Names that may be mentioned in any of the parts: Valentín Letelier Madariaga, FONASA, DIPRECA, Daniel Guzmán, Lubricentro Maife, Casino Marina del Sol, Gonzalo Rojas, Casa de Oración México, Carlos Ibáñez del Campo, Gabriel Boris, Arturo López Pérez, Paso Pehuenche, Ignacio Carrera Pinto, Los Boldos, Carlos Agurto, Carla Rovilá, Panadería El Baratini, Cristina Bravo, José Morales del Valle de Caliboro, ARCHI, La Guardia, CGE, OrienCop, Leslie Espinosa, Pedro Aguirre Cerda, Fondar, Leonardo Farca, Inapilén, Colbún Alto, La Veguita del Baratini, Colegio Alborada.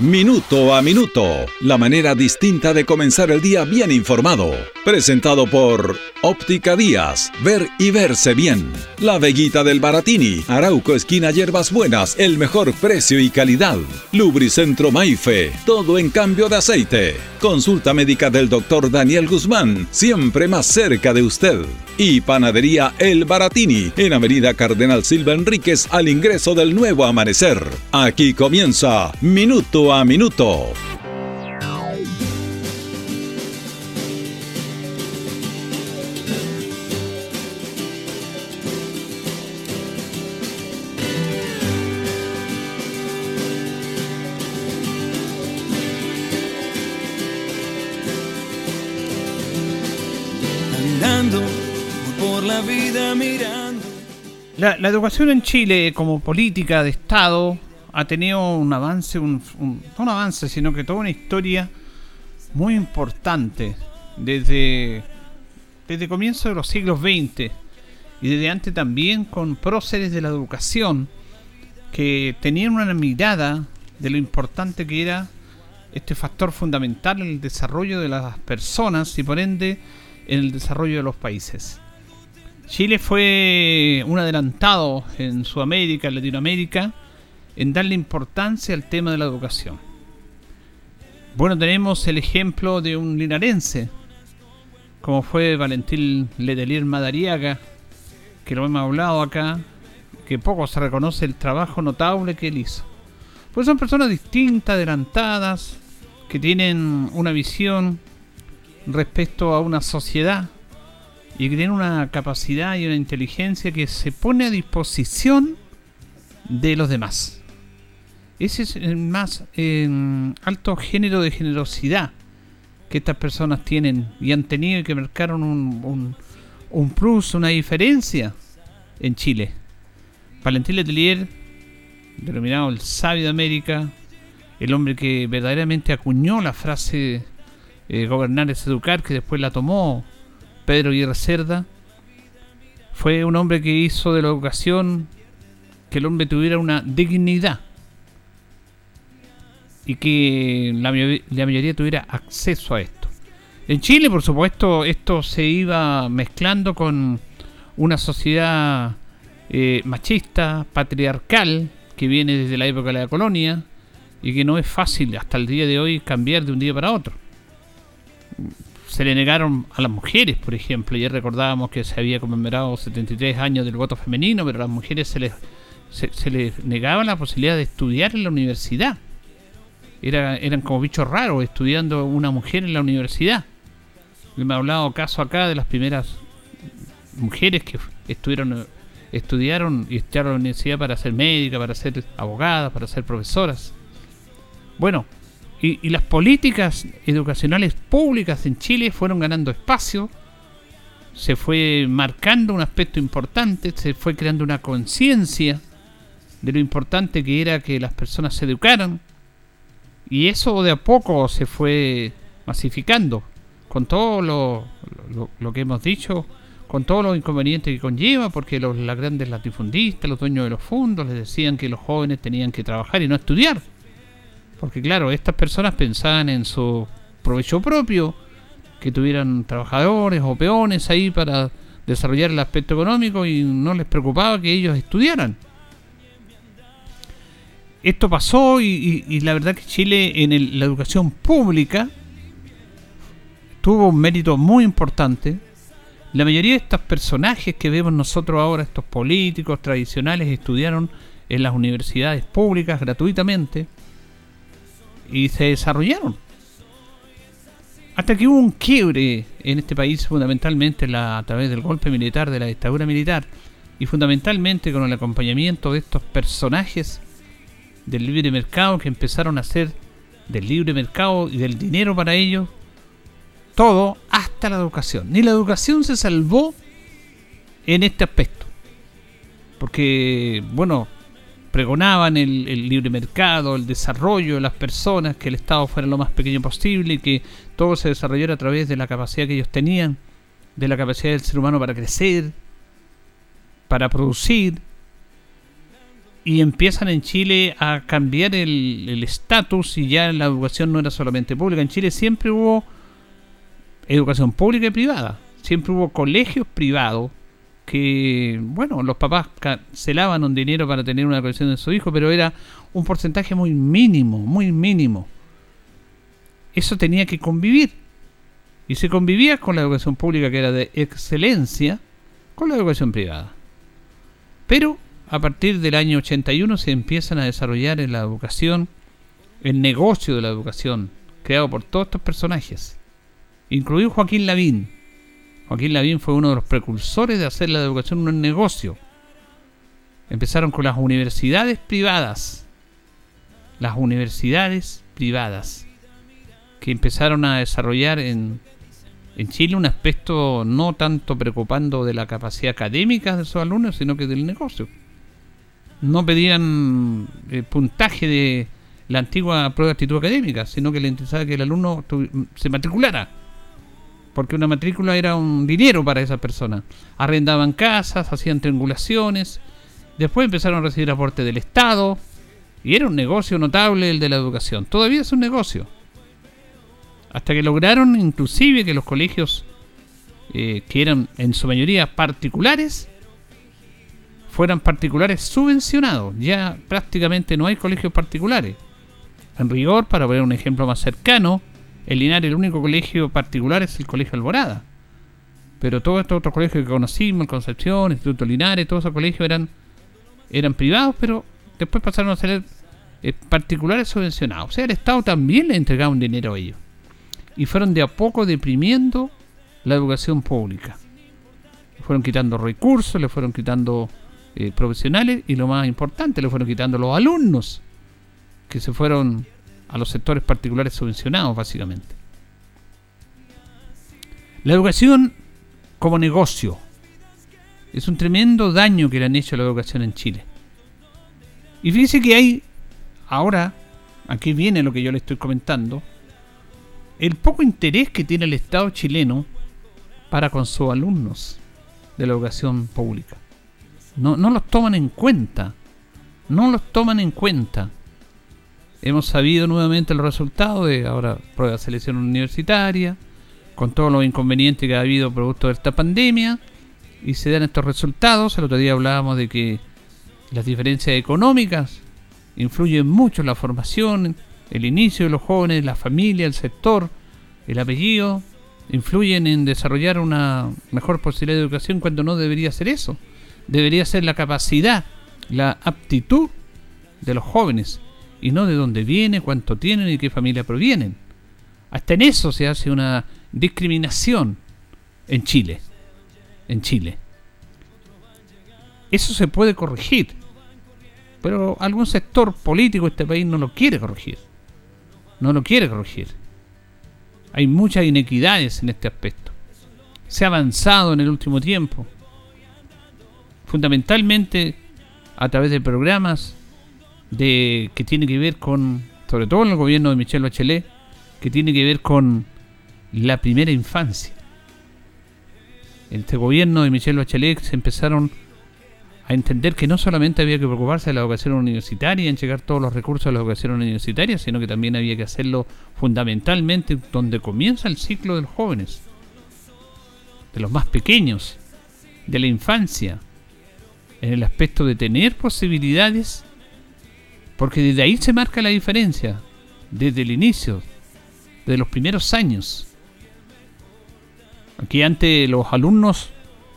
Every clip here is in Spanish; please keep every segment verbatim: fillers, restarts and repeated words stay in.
Minuto a Minuto, la manera distinta de comenzar el día bien informado. Presentado por Óptica Díaz, ver y verse bien. La Veguita del Baratini, Arauco Esquina Hierbas Buenas, el mejor precio y calidad. Lubricentro Maife, todo en cambio de aceite. Consulta médica del doctor Daniel Guzmán, siempre más cerca de usted. Y Panadería El Baratini, en Avenida Cardenal Silva Enríquez, al ingreso del nuevo amanecer. Aquí comienza Minuto a Minuto. La, la educación en Chile como política de Estado ha tenido un avance, un, un, no un avance, sino que toda una historia muy importante desde, desde el comienzo de los siglos veinte y desde antes también, con próceres de la educación que tenían una mirada de lo importante que era este factor fundamental en el desarrollo de las personas y por ende en el desarrollo de los países. Chile fue un adelantado en Sudamérica, en Latinoamérica, en darle importancia al tema de la educación. Bueno, tenemos el ejemplo de un linarense, como fue Valentín Letelier Madariaga, que lo hemos hablado acá, que poco se reconoce el trabajo notable que él hizo. Pues son personas distintas, adelantadas, que tienen una visión respecto a una sociedad, y que tienen una capacidad y una inteligencia que se pone a disposición de los demás. Ese es el más eh, alto género de generosidad que estas personas tienen y han tenido, y que marcaron un, un, un plus, una diferencia en Chile. Valentín Letelier, denominado el sabio de América, el hombre que verdaderamente acuñó la frase eh, gobernar es educar, que después la tomó Pedro Aguirre Cerda, fue un hombre que hizo de la educación que el hombre tuviera una dignidad y que la, la mayoría tuviera acceso a esto. En Chile, por supuesto, esto se iba mezclando con una sociedad eh, machista, patriarcal, que viene desde la época de la colonia y que no es fácil hasta el día de hoy cambiar de un día para otro. Se le negaron a las mujeres, por ejemplo. Ayer recordábamos que se había conmemorado setenta y tres años del voto femenino, pero a las mujeres se les, se, se les negaba la posibilidad de estudiar en la universidad. Era, eran como bichos raros estudiando una mujer en la universidad. Me ha hablado caso acá de las primeras mujeres que estuvieron, estudiaron y estudiaron en la universidad para ser médicas, para ser abogadas, para ser profesoras. Bueno, Y, y las políticas educacionales públicas en Chile fueron ganando espacio, se fue marcando un aspecto importante, se fue creando una conciencia de lo importante que era que las personas se educaran, y eso de a poco se fue masificando, con todo lo, lo, lo que hemos dicho, con todos los inconvenientes que conlleva, porque los las grandes latifundistas, los dueños de los fondos, les decían que los jóvenes tenían que trabajar y no estudiar. Porque claro, estas personas pensaban en su provecho propio, que tuvieran trabajadores o peones ahí para desarrollar el aspecto económico, y no les preocupaba que ellos estudiaran. Esto pasó, y, y, y la verdad que Chile en el, la educación pública tuvo un mérito muy importante. La mayoría de estos personajes que vemos nosotros ahora, estos políticos tradicionales, estudiaron en las universidades públicas gratuitamente y se desarrollaron, hasta que hubo un quiebre en este país, fundamentalmente la, a través del golpe militar, de la dictadura militar, y fundamentalmente con el acompañamiento de estos personajes del libre mercado, que empezaron a hacer del libre mercado y del dinero para ellos todo, hasta la educación. Ni la educación se salvó en este aspecto, porque bueno, pregonaban el, el libre mercado, el desarrollo de las personas, que el Estado fuera lo más pequeño posible y que todo se desarrollara a través de la capacidad que ellos tenían, de la capacidad del ser humano para crecer, para producir. y empiezan en Chile a cambiar el estatus, y ya la educación no era solamente pública. En Chile siempre hubo educación pública y privada, siempre hubo colegios privados que, bueno, los papás se lavan un dinero para tener una educación de su hijo, pero era un porcentaje muy mínimo, muy mínimo. Eso tenía que convivir, y se convivía con la educación pública, que era de excelencia, con la educación privada. Pero a partir del año ochenta y uno se empiezan a desarrollar en la educación el negocio de la educación, creado por todos estos personajes, incluido Joaquín Lavín. Joaquín Lavín fue uno de los precursores de hacer la educación un negocio. Empezaron con las universidades privadas, las universidades privadas, que empezaron a desarrollar en, en Chile un aspecto no tanto preocupando de la capacidad académica de sus alumnos, sino que del negocio. No pedían el puntaje de la antigua prueba de actitud académica, sino que le interesaba que el alumno tu, se matriculara, porque una matrícula era un dinero para esa persona. Arrendaban casas, hacían triangulaciones, después empezaron a recibir aporte del Estado, y era un negocio notable el de la educación. Todavía es un negocio. Hasta que lograron inclusive que los colegios, eh, que eran en su mayoría particulares, fueran particulares subvencionados. Ya prácticamente no hay colegios particulares. En rigor, para poner un ejemplo más cercano, en Linares el único colegio particular es el Colegio Alborada. Pero todos estos otros colegios que conocimos, Concepción, Instituto Linares, todos esos colegios eran, eran privados, pero después pasaron a ser eh, particulares subvencionados. O sea, el Estado también le entregaba un dinero a ellos. Y fueron de a poco deprimiendo la educación pública. Le fueron quitando recursos, le fueron quitando eh, profesionales, y lo más importante, le fueron quitando los alumnos, que se fueron a los sectores particulares subvencionados, básicamente. La educación como negocio es un tremendo daño que le han hecho a la educación en Chile. Y fíjense que hay, ahora, aquí viene lo que yo le estoy comentando, el poco interés que tiene el Estado chileno para con sus alumnos de la educación pública. No, no los toman en cuenta. No los toman en cuenta. Hemos sabido nuevamente los resultados de ahora prueba de selección universitaria, con todos los inconvenientes que ha habido producto de esta pandemia, y se dan estos resultados. El otro día hablábamos de que las diferencias económicas influyen mucho en la formación, el inicio de los jóvenes, la familia, el sector, el apellido, influyen en desarrollar una mejor posibilidad de educación, cuando no debería ser eso. Debería ser la capacidad, la aptitud de los jóvenes, y no de dónde viene, cuánto tienen y qué familia provienen. Hasta en eso se hace una discriminación en Chile. En Chile. Eso se puede corregir, pero algún sector político de este país no lo quiere corregir. No lo quiere corregir. Hay muchas inequidades en este aspecto. Se ha avanzado en el último tiempo, fundamentalmente a través de programas de que tienen que ver con, sobre todo en el gobierno de Michelle Bachelet, que tiene que ver con la primera infancia. En este gobierno de Michelle Bachelet se empezaron a entender que no solamente había que preocuparse de la educación universitaria y entregar todos los recursos a la educación universitaria, sino que también había que hacerlo fundamentalmente donde comienza el ciclo de los jóvenes, de los más pequeños, de la infancia, en el aspecto de tener posibilidades, porque desde ahí se marca la diferencia, desde el inicio, desde los primeros años. Aquí antes los alumnos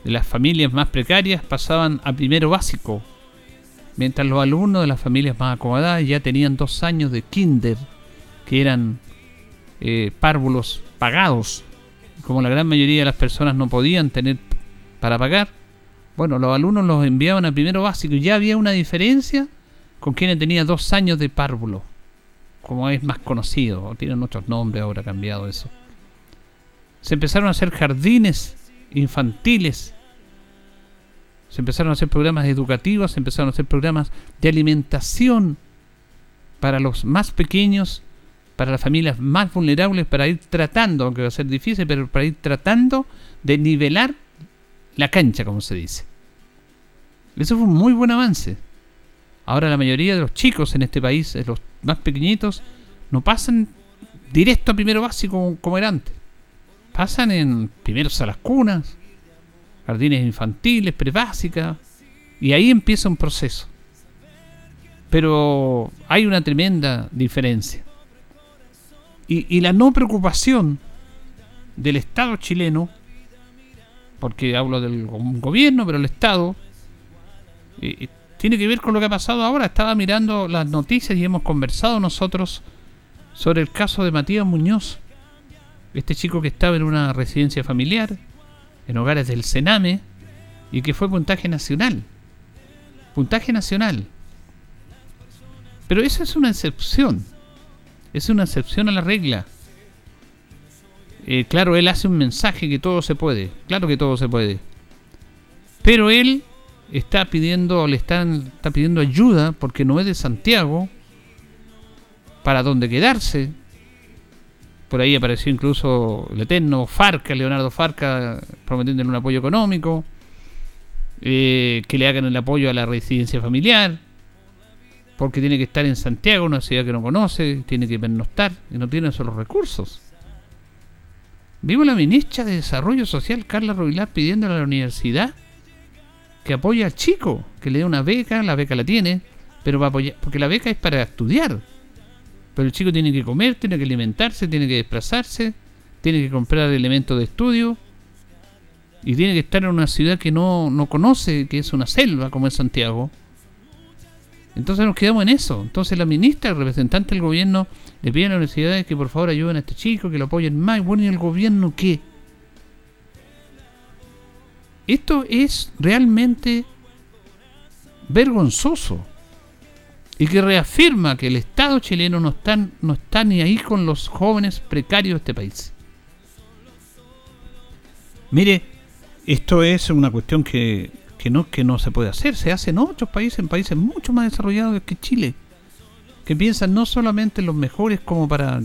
de las familias más precarias pasaban a primero básico, mientras los alumnos de las familias más acomodadas ya tenían dos años de kinder, que eran eh, párvulos pagados. Como la gran mayoría de las personas no podían tener para pagar, bueno, los alumnos los enviaban a primero básico, y ya había una diferencia con quienes tenían dos años de párvulo, como es más conocido, tienen otros nombres ahora, cambiado eso. Se empezaron a hacer jardines infantiles, se empezaron a hacer programas educativos, se empezaron a hacer programas de alimentación para los más pequeños, para las familias más vulnerables, para ir tratando, aunque va a ser difícil, pero para ir tratando de nivelar la cancha, como se dice. Eso fue un muy buen avance. Ahora la mayoría de los chicos en este país, los más pequeñitos, no pasan directo a primero básico como era antes. Pasan en primeros a las cunas, jardines infantiles, prebásicas, y ahí empieza un proceso. Pero hay una tremenda diferencia. Y, y la no preocupación del Estado chileno, porque hablo del gobierno, pero el Estado, eh, tiene que ver con lo que ha pasado ahora. Estaba mirando las noticias y hemos conversado nosotros sobre el caso de Matías Muñoz, este chico que estaba en una residencia familiar, en hogares del Sename, y que fue puntaje nacional. Puntaje nacional. Pero eso es una excepción. Es una excepción a la regla. Eh, claro, él hace un mensaje que todo se puede. Claro que todo se puede. Pero él está pidiendo, le están, está pidiendo ayuda porque no es de Santiago para dónde quedarse. Por ahí apareció incluso el eterno Farca, Leonardo Farca, prometiéndole un apoyo económico, eh, que le hagan el apoyo a la residencia familiar, porque tiene que estar en Santiago, una ciudad que no conoce, tiene que pernoctar, y no tiene esos recursos. Vimos la ministra de Desarrollo Social, Carla Rovilá, pidiéndole a la universidad que apoye al chico, que le dé una beca, la beca la tiene, pero va a apoyar, porque la beca es para estudiar. Pero el chico tiene que comer, tiene que alimentarse, tiene que desplazarse, tiene que comprar elementos de estudio y tiene que estar en una ciudad que no, no conoce, que es una selva como es Santiago. Entonces nos quedamos en eso. Entonces la ministra, el representante del gobierno, le piden a las universidades que por favor ayuden a este chico, que lo apoyen más. Bueno, ¿y el gobierno qué? Esto es realmente vergonzoso. Y que reafirma que el Estado chileno no está, no está ni ahí con los jóvenes precarios de este país. Mire, esto es una cuestión que, que, no, que no se puede hacer. Se hace en otros países, en países mucho más desarrollados que Chile. Que piensan no solamente en los mejores como para...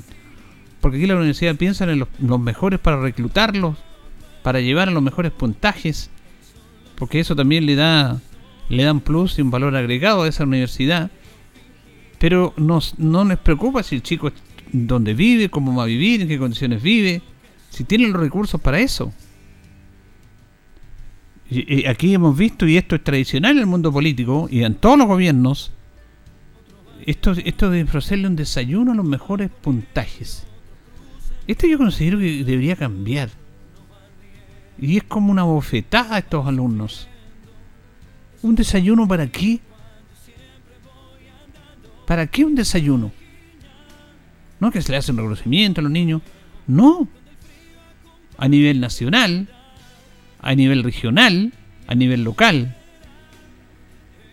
Porque aquí la universidad piensan en los, los mejores para reclutarlos, para llevar a los mejores puntajes. Porque eso también le da, le da un plus y un valor agregado a esa universidad. Pero nos, no nos preocupa si el chico dónde vive, cómo va a vivir, en qué condiciones vive, si tiene los recursos para eso. Y, y aquí hemos visto, y esto es tradicional en el mundo político y en todos los gobiernos, esto, esto de ofrecerle un desayuno a los mejores puntajes. Esto yo considero que debería cambiar. Y es como una bofetada a estos alumnos. ¿Un desayuno para qué? ¿Para qué un desayuno? No que se le hace un reconocimiento a los niños. No. A nivel nacional, a nivel regional, a nivel local.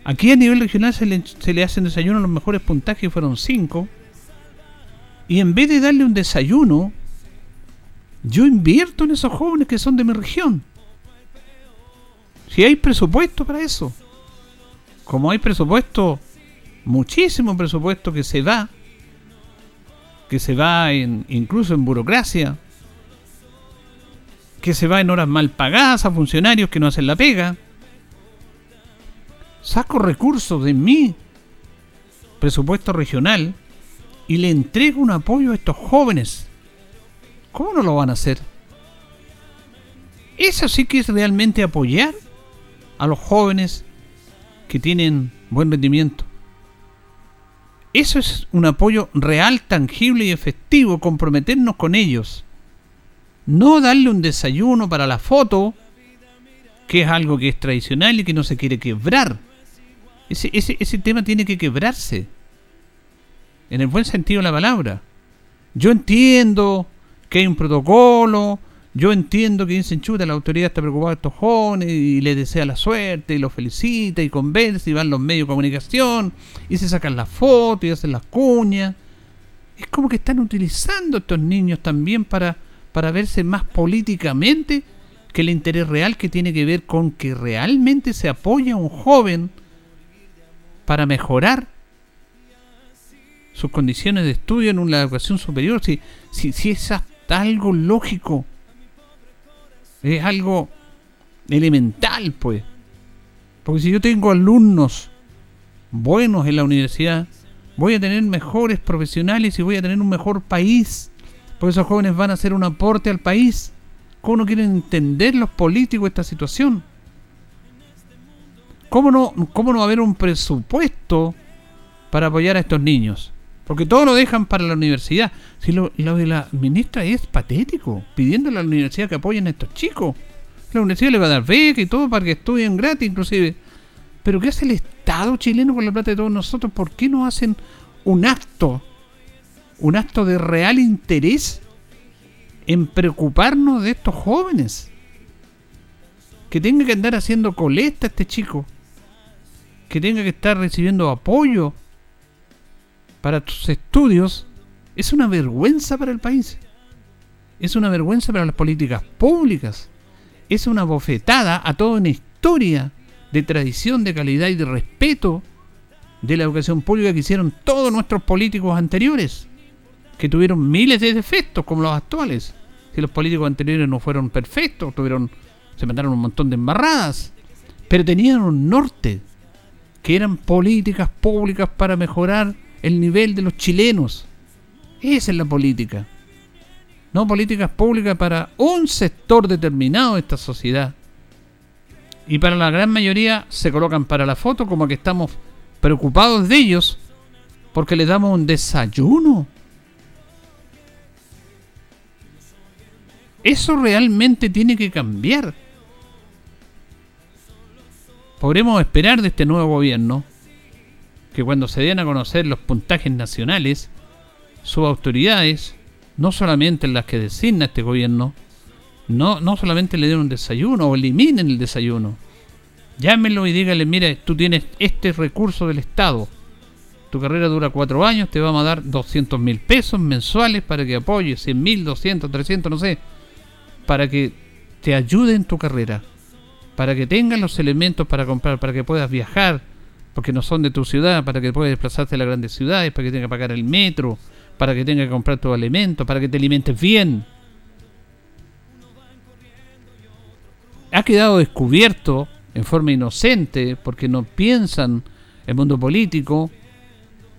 Aquí a nivel regional se le, se le hacen desayuno a los mejores puntajes, fueron cinco. Y en vez de darle un desayuno, yo invierto en esos jóvenes que son de mi región. Si hay presupuesto para eso. Como hay presupuesto... muchísimo presupuesto que se va que se va en, incluso en burocracia, que se va en horas mal pagadas a funcionarios que no hacen la pega. Saco recursos de mi presupuesto regional y le entrego un apoyo a estos jóvenes. ¿Cómo no lo van a hacer? Eso sí que es realmente apoyar a los jóvenes que tienen buen rendimiento. Eso es un apoyo real, tangible y efectivo, comprometernos con ellos. No darle un desayuno para la foto, que es algo que es tradicional y que no se quiere quebrar. Ese, ese, ese tema tiene que quebrarse, en el buen sentido de la palabra. Yo entiendo que hay un protocolo, yo entiendo que dicen, chuta, la autoridad está preocupada de estos jóvenes y les desea la suerte y los felicita y conversa y van los medios de comunicación y se sacan las fotos y hacen las cuñas. Es como que están utilizando a estos niños también para, para verse más políticamente que el interés real, que tiene que ver con que realmente se apoya a un joven para mejorar sus condiciones de estudio en una educación superior. Si, si, si es hasta algo lógico. Es algo elemental, pues. Porque si yo tengo alumnos buenos en la universidad, voy a tener mejores profesionales y voy a tener un mejor país, porque esos jóvenes van a hacer un aporte al país. ¿Cómo no quieren entender los políticos esta situación? ¿Cómo no, cómo no va a haber un presupuesto para apoyar a estos niños? Porque todo lo dejan para la universidad. Si lo, lo de la ministra es patético, pidiéndole a la universidad que apoyen a estos chicos. La universidad le va a dar beca y todo para que estudien gratis inclusive. Pero ¿qué hace el Estado chileno con la plata de todos nosotros? ¿Por qué no hacen un acto, un acto de real interés en preocuparnos de estos jóvenes? Que tenga que andar haciendo colecta este chico, que tenga que estar recibiendo apoyo para sus estudios, es una vergüenza para el país, es una vergüenza para las políticas públicas, es una bofetada a toda una historia de tradición, de calidad y de respeto de la educación pública que hicieron todos nuestros políticos anteriores, que tuvieron miles de defectos como los actuales. Si los políticos anteriores no fueron perfectos, tuvieron, se mandaron un montón de embarradas, pero tenían un norte, que eran políticas públicas para mejorar el nivel de los chilenos. Esa es la política. No políticas públicas para un sector determinado de esta sociedad. Y para la gran mayoría se colocan para la foto como que estamos preocupados de ellos porque les damos un desayuno. Eso realmente tiene que cambiar. Podremos esperar de este nuevo gobierno que cuando se den a conocer los puntajes nacionales, sus autoridades, no solamente las que designa este gobierno, no, no solamente le den un desayuno o eliminen el desayuno. Llámenlo y díganle, mira, tú tienes este recurso del Estado, tu carrera dura cuatro años, te vamos a dar doscientos mil pesos mensuales para que apoyes, cien mil, doscientos, trescientos, no sé, para que te ayude en tu carrera, para que tengas los elementos para comprar, para que puedas viajar, porque no son de tu ciudad, para que puedas desplazarte a las grandes ciudades, para que tengas que pagar el metro, para que tengas que comprar tus alimentos, para que te alimentes bien. Ha quedado descubierto en forma inocente, porque no piensan el mundo político,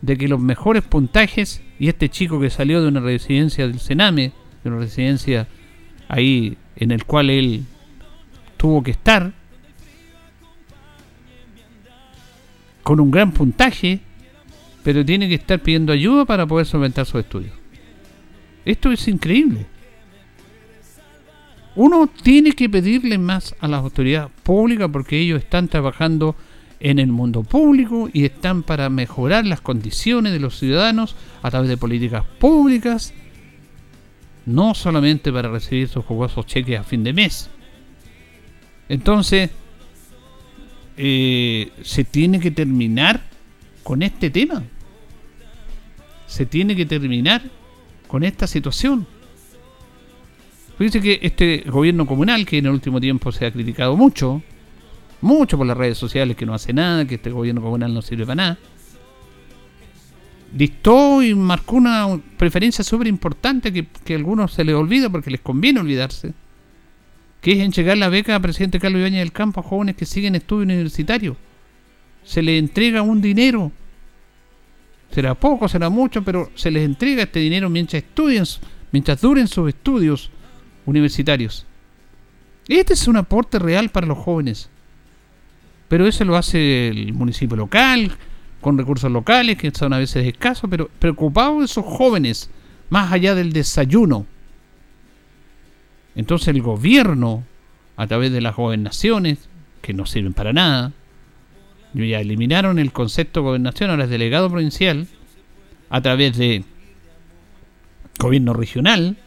de que los mejores puntajes, y este chico que salió de una residencia del Sename, de una residencia ahí en el cual él tuvo que estar, con un gran puntaje, pero tiene que estar pidiendo ayuda para poder solventar sus estudios. Esto es increíble. Uno tiene que pedirle más a las autoridades públicas porque ellos están trabajando en el mundo público y están para mejorar las condiciones de los ciudadanos a través de políticas públicas, no solamente para recibir sus jugosos cheques a fin de mes. Entonces, Eh, se tiene que terminar con este tema, se tiene que terminar con esta situación. Fíjense que este gobierno comunal, que en el último tiempo se ha criticado mucho mucho por las redes sociales, que no hace nada, que este gobierno comunal no sirve para nada, dictó y marcó una preferencia súper importante que, que a algunos se les olvida porque les conviene olvidarse, que es entregar la beca a presidente Carlos Ibáñez del Campo a jóvenes que siguen estudios universitarios. Se les entrega un dinero. Será poco, será mucho, pero se les entrega este dinero mientras estudian, mientras duren sus estudios universitarios. Este es un aporte real para los jóvenes. Pero eso lo hace el municipio local, con recursos locales, que son a veces escasos, pero preocupados de esos jóvenes, más allá del desayuno. Entonces el gobierno, a través de las gobernaciones, que no sirven para nada, ya eliminaron el concepto de gobernación, ahora es delegado provincial, a través de gobierno regional,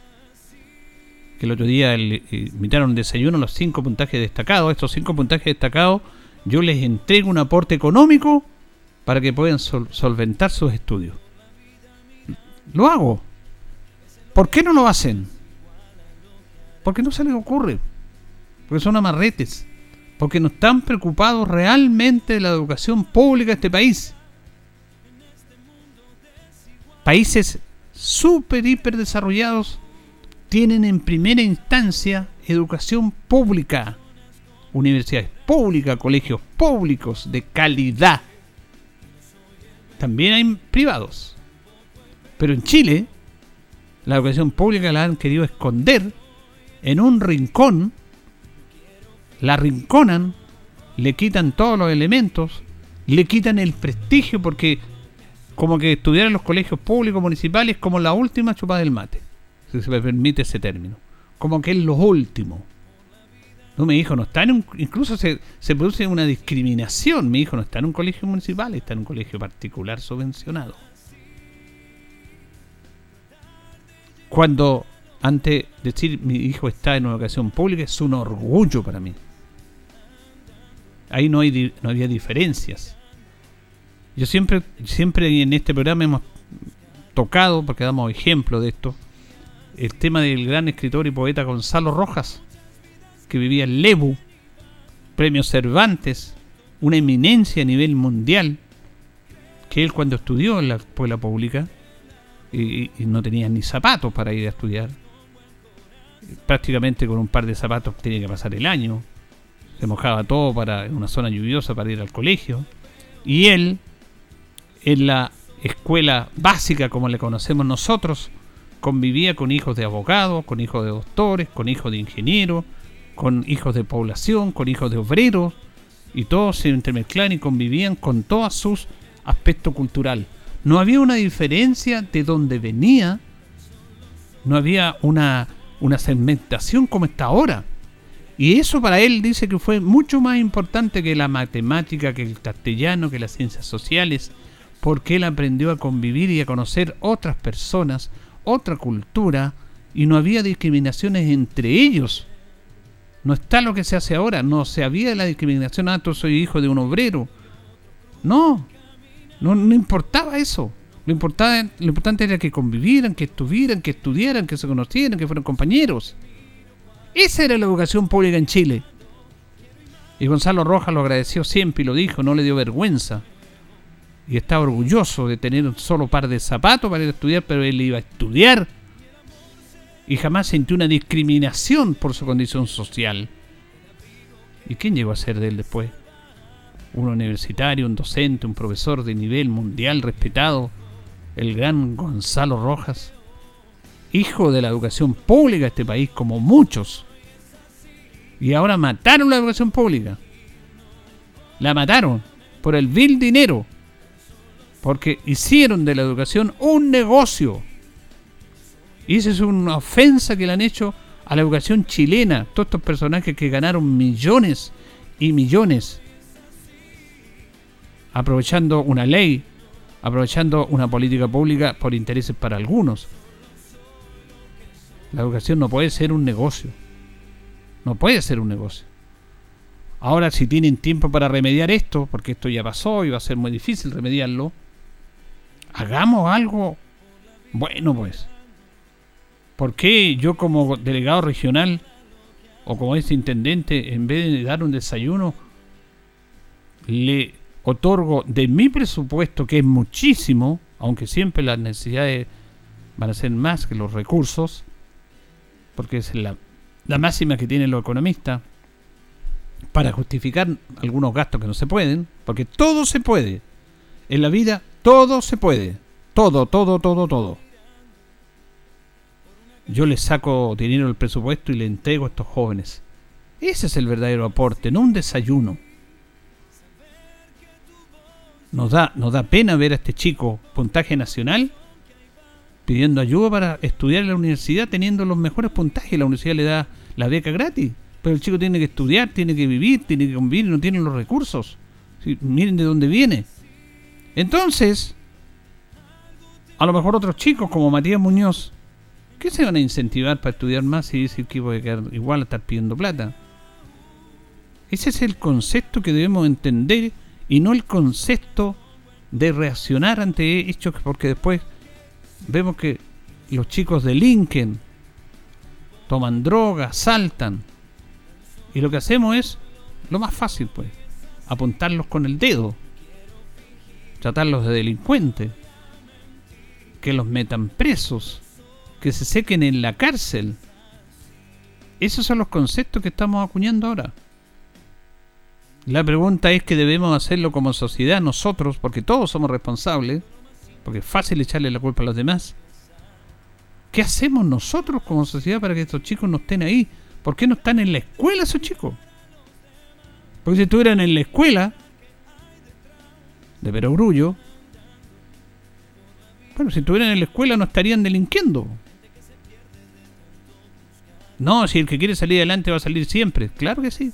que el otro día le invitaron un desayuno, los cinco puntajes destacados, estos cinco puntajes destacados, yo les entrego un aporte económico para que puedan sol- solventar sus estudios. Lo hago. ¿Por qué no lo hacen? Porque no se les ocurre, porque son amarretes, porque no están preocupados realmente de la educación pública de este país. Países súper hiper desarrollados tienen en primera instancia educación pública, universidades públicas, colegios públicos de calidad. también hay privados. Pero en Chile, la educación pública la han querido esconder en un rincón, la rinconan, le quitan todos los elementos, le quitan el prestigio, porque como que estudiar en los colegios públicos municipales como la última chupada del mate, si se me permite ese término, como que es lo último. No, mi hijo no está en un, incluso se, se produce una discriminación, mi hijo no está en un colegio municipal, está en un colegio particular subvencionado. Cuando antes de decir mi hijo está en una educación pública es un orgullo para mí. Ahí no, hay, no había diferencias. Yo siempre, siempre en este programa hemos tocado, porque damos ejemplo de esto, el tema del gran escritor y poeta Gonzalo Rojas, que vivía en Lebu, premio Cervantes, una eminencia a nivel mundial, que él cuando estudió en la escuela pública y, y no tenía ni zapatos para ir a estudiar, prácticamente con un par de zapatos tenía que pasar el año, se mojaba todo para en una zona lluviosa para ir al colegio, y él en la escuela básica como la conocemos nosotros convivía con hijos de abogados, con hijos de doctores, con hijos de ingenieros, con hijos de población, con hijos de obreros, y todos se intermezclaban y convivían con todos sus aspectos culturales. No había una diferencia de dónde venía, no había una, una segmentación como está ahora. Y eso para él dice que fue mucho más importante que la matemática, que el castellano, que las ciencias sociales, porque él aprendió a convivir y a conocer otras personas, otra cultura, y no había discriminaciones entre ellos. No está lo que se hace ahora, no se había la discriminación, ah, tú soy hijo de un obrero. No, no, no importaba eso. Lo importante, lo importante era que convivieran, que estuvieran, que estudiaran, que se conocieran, que fueran compañeros. Esa era la educación pública en Chile. Y Gonzalo Rojas lo agradeció siempre y lo dijo, no le dio vergüenza. Y estaba orgulloso de tener un solo par de zapatos para ir a estudiar, pero él iba a estudiar. Y jamás sintió una discriminación por su condición social. ¿Y quién llegó a ser de él después? Un universitario, un docente, un profesor de nivel mundial respetado, el gran Gonzalo Rojas. Hijo de la educación pública de este país, como muchos. Y ahora mataron la educación pública. La mataron por el vil dinero. Porque hicieron de la educación un negocio. Y esa es una ofensa que le han hecho a la educación chilena. Todos estos personajes que ganaron millones y millones. Aprovechando una ley. Aprovechando una política pública por intereses para algunos. La educación no puede ser un negocio. No puede ser un negocio. Ahora, si tienen tiempo para remediar esto, porque esto ya pasó y va a ser muy difícil remediarlo, hagamos algo bueno, pues. ¿Por qué yo como delegado regional o como este intendente, en vez de dar un desayuno, le otorgo de mi presupuesto, que es muchísimo, aunque siempre las necesidades van a ser más que los recursos, porque es la, la máxima que tienen los economistas para justificar algunos gastos que no se pueden, porque todo se puede. En la vida todo se puede. Todo, todo, todo, todo. Yo le saco dinero del presupuesto y le entrego a estos jóvenes. Ese es el verdadero aporte, no un desayuno. Nos da, nos da pena ver a este chico, puntaje nacional, pidiendo ayuda para estudiar en la universidad, teniendo los mejores puntajes. La universidad le da la beca gratis, pero el chico tiene que estudiar, tiene que vivir, tiene que convivir, no tiene los recursos. Sí, miren de dónde viene. Entonces, a lo mejor otros chicos como Matías Muñoz, ¿qué se van a incentivar para estudiar más y decir que voy a quedar igual a estar pidiendo plata? Ese es el concepto que debemos entender y no el concepto de reaccionar ante hechos, porque después vemos que los chicos delinquen, toman droga, saltan. Y lo que hacemos es lo más fácil, pues. Apuntarlos con el dedo. Tratarlos de delincuentes. Que los metan presos. Que se sequen en la cárcel. Esos son los conceptos que estamos acuñando ahora. La pregunta es que debemos hacerlo como sociedad nosotros, porque todos somos responsables, porque es fácil echarle la culpa a los demás. ¿Qué hacemos nosotros como sociedad para que estos chicos no estén ahí? ¿Por qué no están en la escuela esos chicos? Porque si estuvieran en la escuela de perogrullo, bueno, si estuvieran en la escuela no estarían delinquiendo. No, si el que quiere salir adelante va a salir siempre, claro que sí.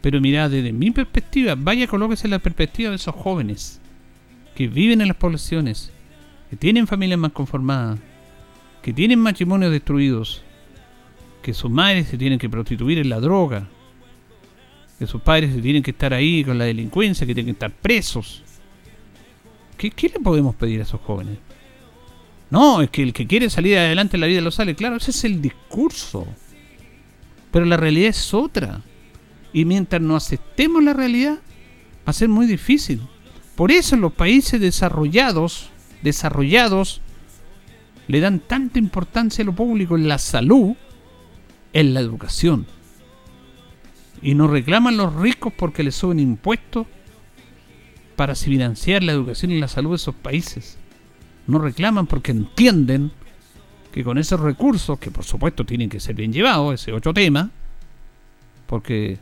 Pero mirá, desde mi perspectiva, vaya, colóquese la perspectiva de esos jóvenes que viven en las poblaciones, que tienen familias más conformadas, que tienen matrimonios destruidos, que sus madres se tienen que prostituir en la droga, que sus padres se tienen que estar ahí con la delincuencia, que tienen que estar presos. ¿Qué, qué le podemos pedir a esos jóvenes? No, es que el que quiere salir adelante en la vida lo sale. Claro, ese es el discurso. Pero la realidad es otra. Y mientras no aceptemos la realidad, va a ser muy difícil. Por eso los países desarrollados, desarrollados, le dan tanta importancia a lo público en la salud, en la educación. Y nos reclaman los ricos porque les suben impuestos para financiar la educación y la salud de esos países. No reclaman porque entienden que con esos recursos, que por supuesto tienen que ser bien llevados, ese otro tema, porque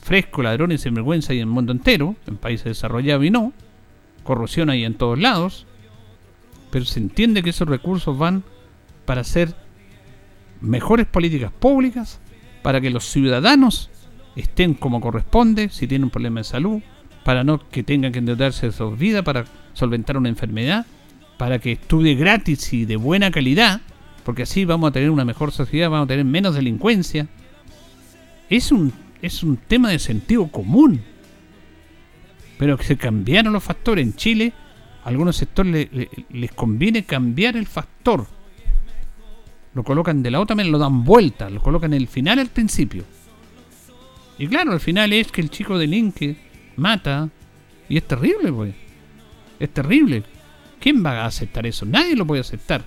fresco, ladrones, sinvergüenza hay en el mundo entero, en países desarrollados y no, corrupción hay en todos lados, pero se entiende que esos recursos van para hacer mejores políticas públicas, para que los ciudadanos estén como corresponde, si tienen un problema de salud, para no que tengan que endeudarse de sus vidas, para solventar una enfermedad, para que estudie gratis y de buena calidad, porque así vamos a tener una mejor sociedad, vamos a tener menos delincuencia. Es un, es un tema de sentido común, pero que se cambiaron los factores. En Chile, a algunos sectores le, le, les conviene cambiar el factor. Lo colocan de la otra manera, lo dan vuelta, lo colocan el final al principio. Y claro, al final es que el chico delinque, mata, y es terrible, pues. Es terrible. ¿Quién va a aceptar eso? Nadie lo puede aceptar.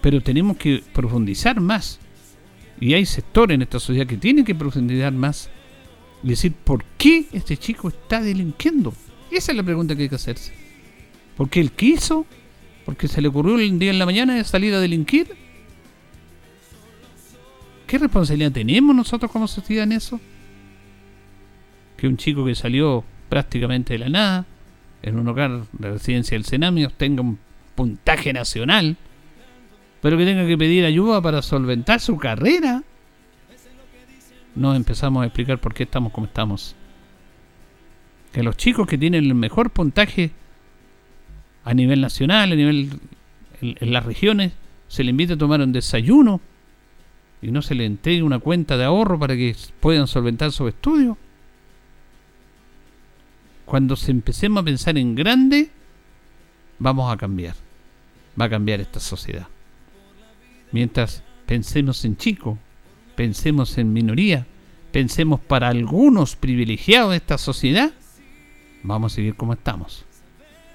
Pero tenemos que profundizar más. Y hay sectores en esta sociedad que tienen que profundizar más. Y decir, ¿por qué este chico está delinquiendo? Esa es la pregunta que hay que hacerse. ¿Por qué él quiso? ¿Porque se le ocurrió un día en la mañana de salir a delinquir? ¿Qué responsabilidad tenemos nosotros como sociedad en eso? Que un chico que salió prácticamente de la nada, en un hogar de residencia del Senami, tenga un puntaje nacional, pero que tenga que pedir ayuda para solventar su carrera. Nos empezamos a explicar por qué estamos como estamos. Que los chicos que tienen el mejor puntaje a nivel nacional, a nivel en, en las regiones, se les invita a tomar un desayuno y no se les entregue una cuenta de ahorro para que puedan solventar sus estudios. Cuando se empecemos a pensar en grande, vamos a cambiar. Va a cambiar esta sociedad. Mientras pensemos en chico, pensemos en minoría, pensemos para algunos privilegiados de esta sociedad, vamos a seguir como estamos.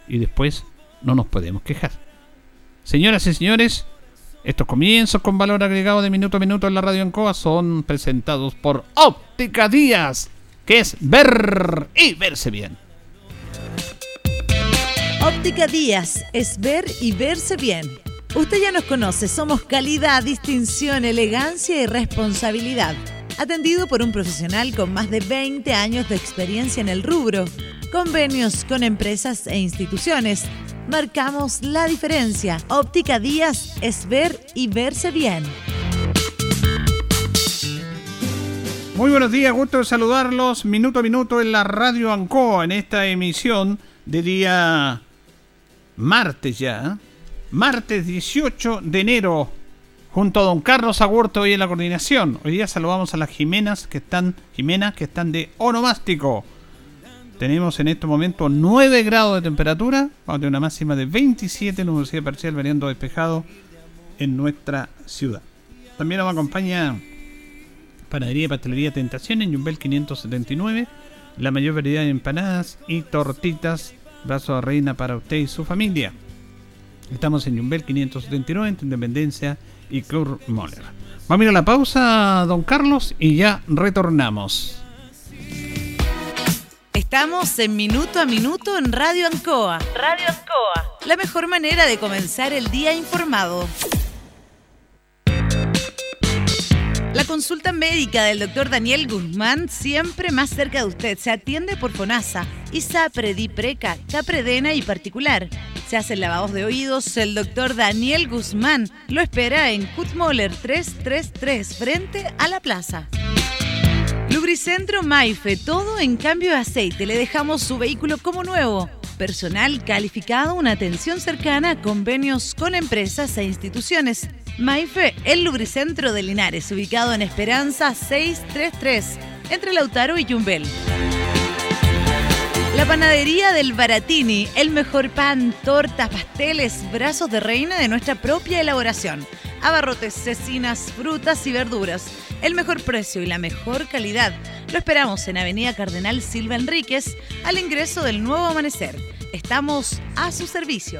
Y después no nos podemos quejar. Señoras y señores, estos comienzos con valor agregado de minuto a minuto en la Radio Ancoa son presentados por Óptica Díaz, que es ver y verse bien. Óptica Díaz es ver y verse bien. Usted ya nos conoce, somos calidad, distinción, elegancia y responsabilidad. Atendido por un profesional con más de veinte años de experiencia en el rubro. Convenios con empresas e instituciones. Marcamos la diferencia. Óptica Díaz es ver y verse bien. Muy buenos días, gusto de saludarlos. Minuto a minuto en la Radio Ancoa, en esta emisión de día martes ya. Martes dieciocho de enero, junto a don Carlos Agurto hoy en la coordinación. Hoy día saludamos a las Jimenas que están, Jimena, que están de onomástico. Tenemos en este momento nueve grados de temperatura, vamos a tener una máxima de veintisiete, nubosidad parcial, variando despejado en nuestra ciudad. También nos acompaña Panadería y Pastelería Tentaciones, Yumbel quinientos setenta y nueve, la mayor variedad de empanadas y tortitas, brazo de reina para usted y su familia. Estamos en Yumbel quinientos setenta y nueve, en Independencia y Kurt Moller. Vamos a ir a la pausa, don Carlos, y ya retornamos. Estamos en Minuto a Minuto en Radio Ancoa. Radio Ancoa. La mejor manera de comenzar el día informado. La consulta médica del doctor Daniel Guzmán, siempre más cerca de usted. Se atiende por FONASA, ISAPRE, DIPRECA, CAPREDENA y particular. Se hacen lavados de oídos. El doctor Daniel Guzmán lo espera en Kurt Moller trescientos treinta y tres, frente a la plaza. Lubricentro Maife, todo en cambio de aceite. Le dejamos su vehículo como nuevo. Personal calificado, una atención cercana, convenios con empresas e instituciones. Maife, el Lubricentro de Linares, ubicado en Esperanza seiscientos treinta y tres, entre Lautaro y Yumbel. La Panadería del Baratini, el mejor pan, tortas, pasteles, brazos de reina de nuestra propia elaboración. Abarrotes, cecinas, frutas y verduras. El mejor precio y la mejor calidad. Lo esperamos en Avenida Cardenal Silva Enríquez, al ingreso del Nuevo Amanecer. Estamos a su servicio.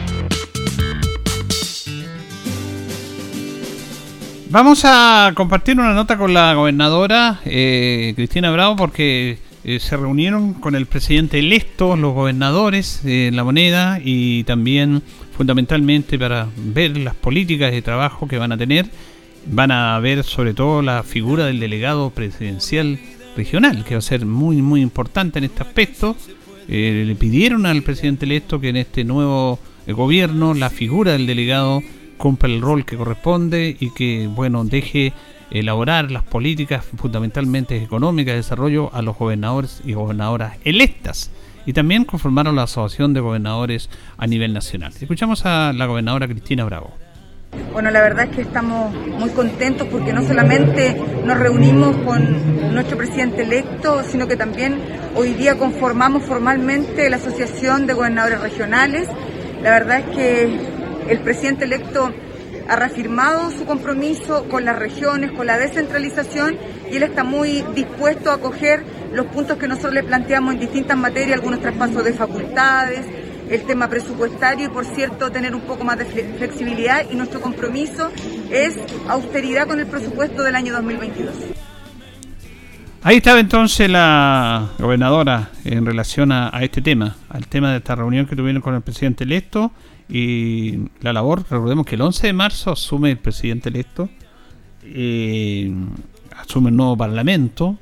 Vamos a compartir una nota con la gobernadora eh, Cristina Bravo, porque eh, se reunieron con el presidente electo, los gobernadores de eh, La Moneda, y también fundamentalmente para ver las políticas de trabajo que van a tener. Van a ver sobre todo la figura del delegado presidencial regional, que va a ser muy muy importante en este aspecto. Eh, le pidieron al presidente electo que en este nuevo eh, gobierno la figura del delegado cumpla el rol que corresponde y que, bueno, deje elaborar las políticas fundamentalmente económicas de desarrollo a los gobernadores y gobernadoras electas. Y también conformaron la Asociación de Gobernadores a nivel nacional. Escuchamos a la gobernadora Cristina Bravo. Bueno, la verdad es que estamos muy contentos porque no solamente nos reunimos con nuestro presidente electo, sino que también hoy día conformamos formalmente la Asociación de Gobernadores Regionales. La verdad es que el presidente electo ha reafirmado su compromiso con las regiones, con la descentralización, y él está muy dispuesto a acoger los puntos que nosotros le planteamos en distintas materias, algunos traspasos de facultades, el tema presupuestario y, por cierto, tener un poco más de flexibilidad, y nuestro compromiso es austeridad con el presupuesto del año dos mil veintidós. Ahí estaba entonces la gobernadora en relación a, a este tema, al tema de esta reunión que tuvieron con el presidente electo. Y la labor, recordemos que el once de marzo asume el presidente electo, eh, asume el nuevo parlamento,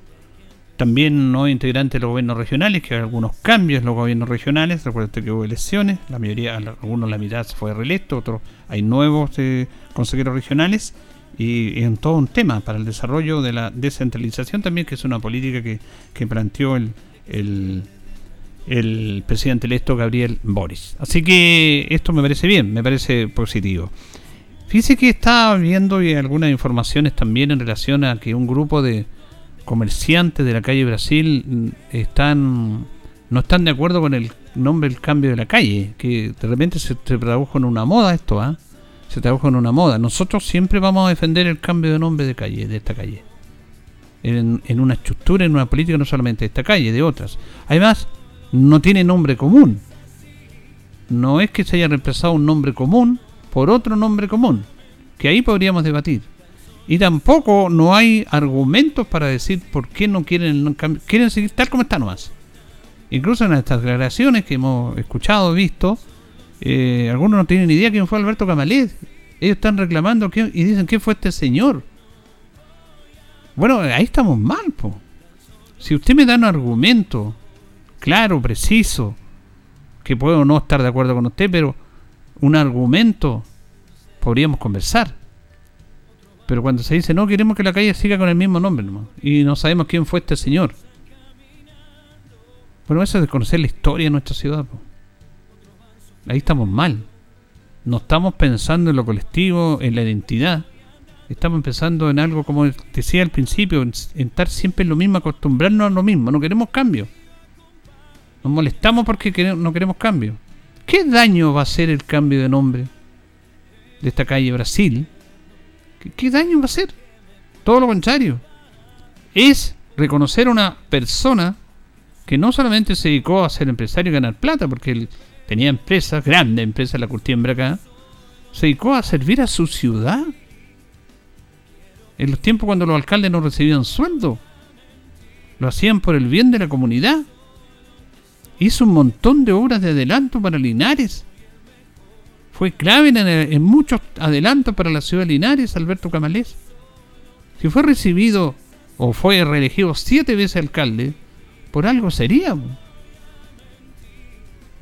también nuevos integrantes de los gobiernos regionales, que hay algunos cambios en los gobiernos regionales. Recuerden que hubo elecciones, la mayoría, algunos la mitad fue reelecto, otros hay nuevos eh, consejeros regionales, y en todo un tema para el desarrollo de la descentralización también, que es una política que, que planteó el... el el presidente electo Gabriel Boris. Así que esto me parece bien, me parece positivo. Fíjese que está viendo algunas informaciones también en relación a que un grupo de comerciantes de la calle Brasil están no están de acuerdo con el nombre del cambio de la calle, que de repente se, se tradujo en una moda esto, ¿eh? Se tradujo en una moda. Nosotros siempre vamos a defender el cambio de nombre de calle, de esta calle. En, en una estructura, en una política, no solamente de esta calle, de otras. Además, no tiene nombre común. No es que se haya reemplazado un nombre común por otro nombre común, que ahí podríamos debatir. Y tampoco no hay argumentos para decir por qué no quieren quieren seguir tal como está nomás. Incluso en estas declaraciones que hemos escuchado, visto, eh, algunos no tienen idea quién fue Alberto Camalés. Ellos están reclamando quién, y dicen ¿quién fue este señor? Bueno, ahí estamos mal, po. Si usted me da un argumento claro, preciso, que puedo no estar de acuerdo con usted, pero un argumento podríamos conversar. Pero cuando se dice, no, queremos que la calle siga con el mismo nombre, ¿no? Y no sabemos quién fue este señor. Bueno, eso es desconocer la historia de nuestra ciudad, po. Ahí estamos mal. No estamos pensando en lo colectivo, en la identidad. Estamos pensando en algo, como decía al principio, en estar siempre en lo mismo, acostumbrarnos a lo mismo. No queremos cambio. Nos molestamos porque queremos, no queremos cambio. ¿Qué daño va a hacer el cambio de nombre de esta calle Brasil? ¿Qué, qué daño va a hacer? Todo lo contrario. Es reconocer a una persona que no solamente se dedicó a ser empresario y ganar plata, porque él tenía empresas, grandes empresas, la curtiembra acá, se dedicó a servir a su ciudad. En los tiempos cuando los alcaldes no recibían sueldo, lo hacían por el bien de la comunidad. Hizo un montón de obras de adelanto para Linares. Fue clave en, el, en muchos adelantos para la ciudad de Linares, Alberto Camalés. Si fue recibido o fue reelegido siete veces alcalde, por algo sería.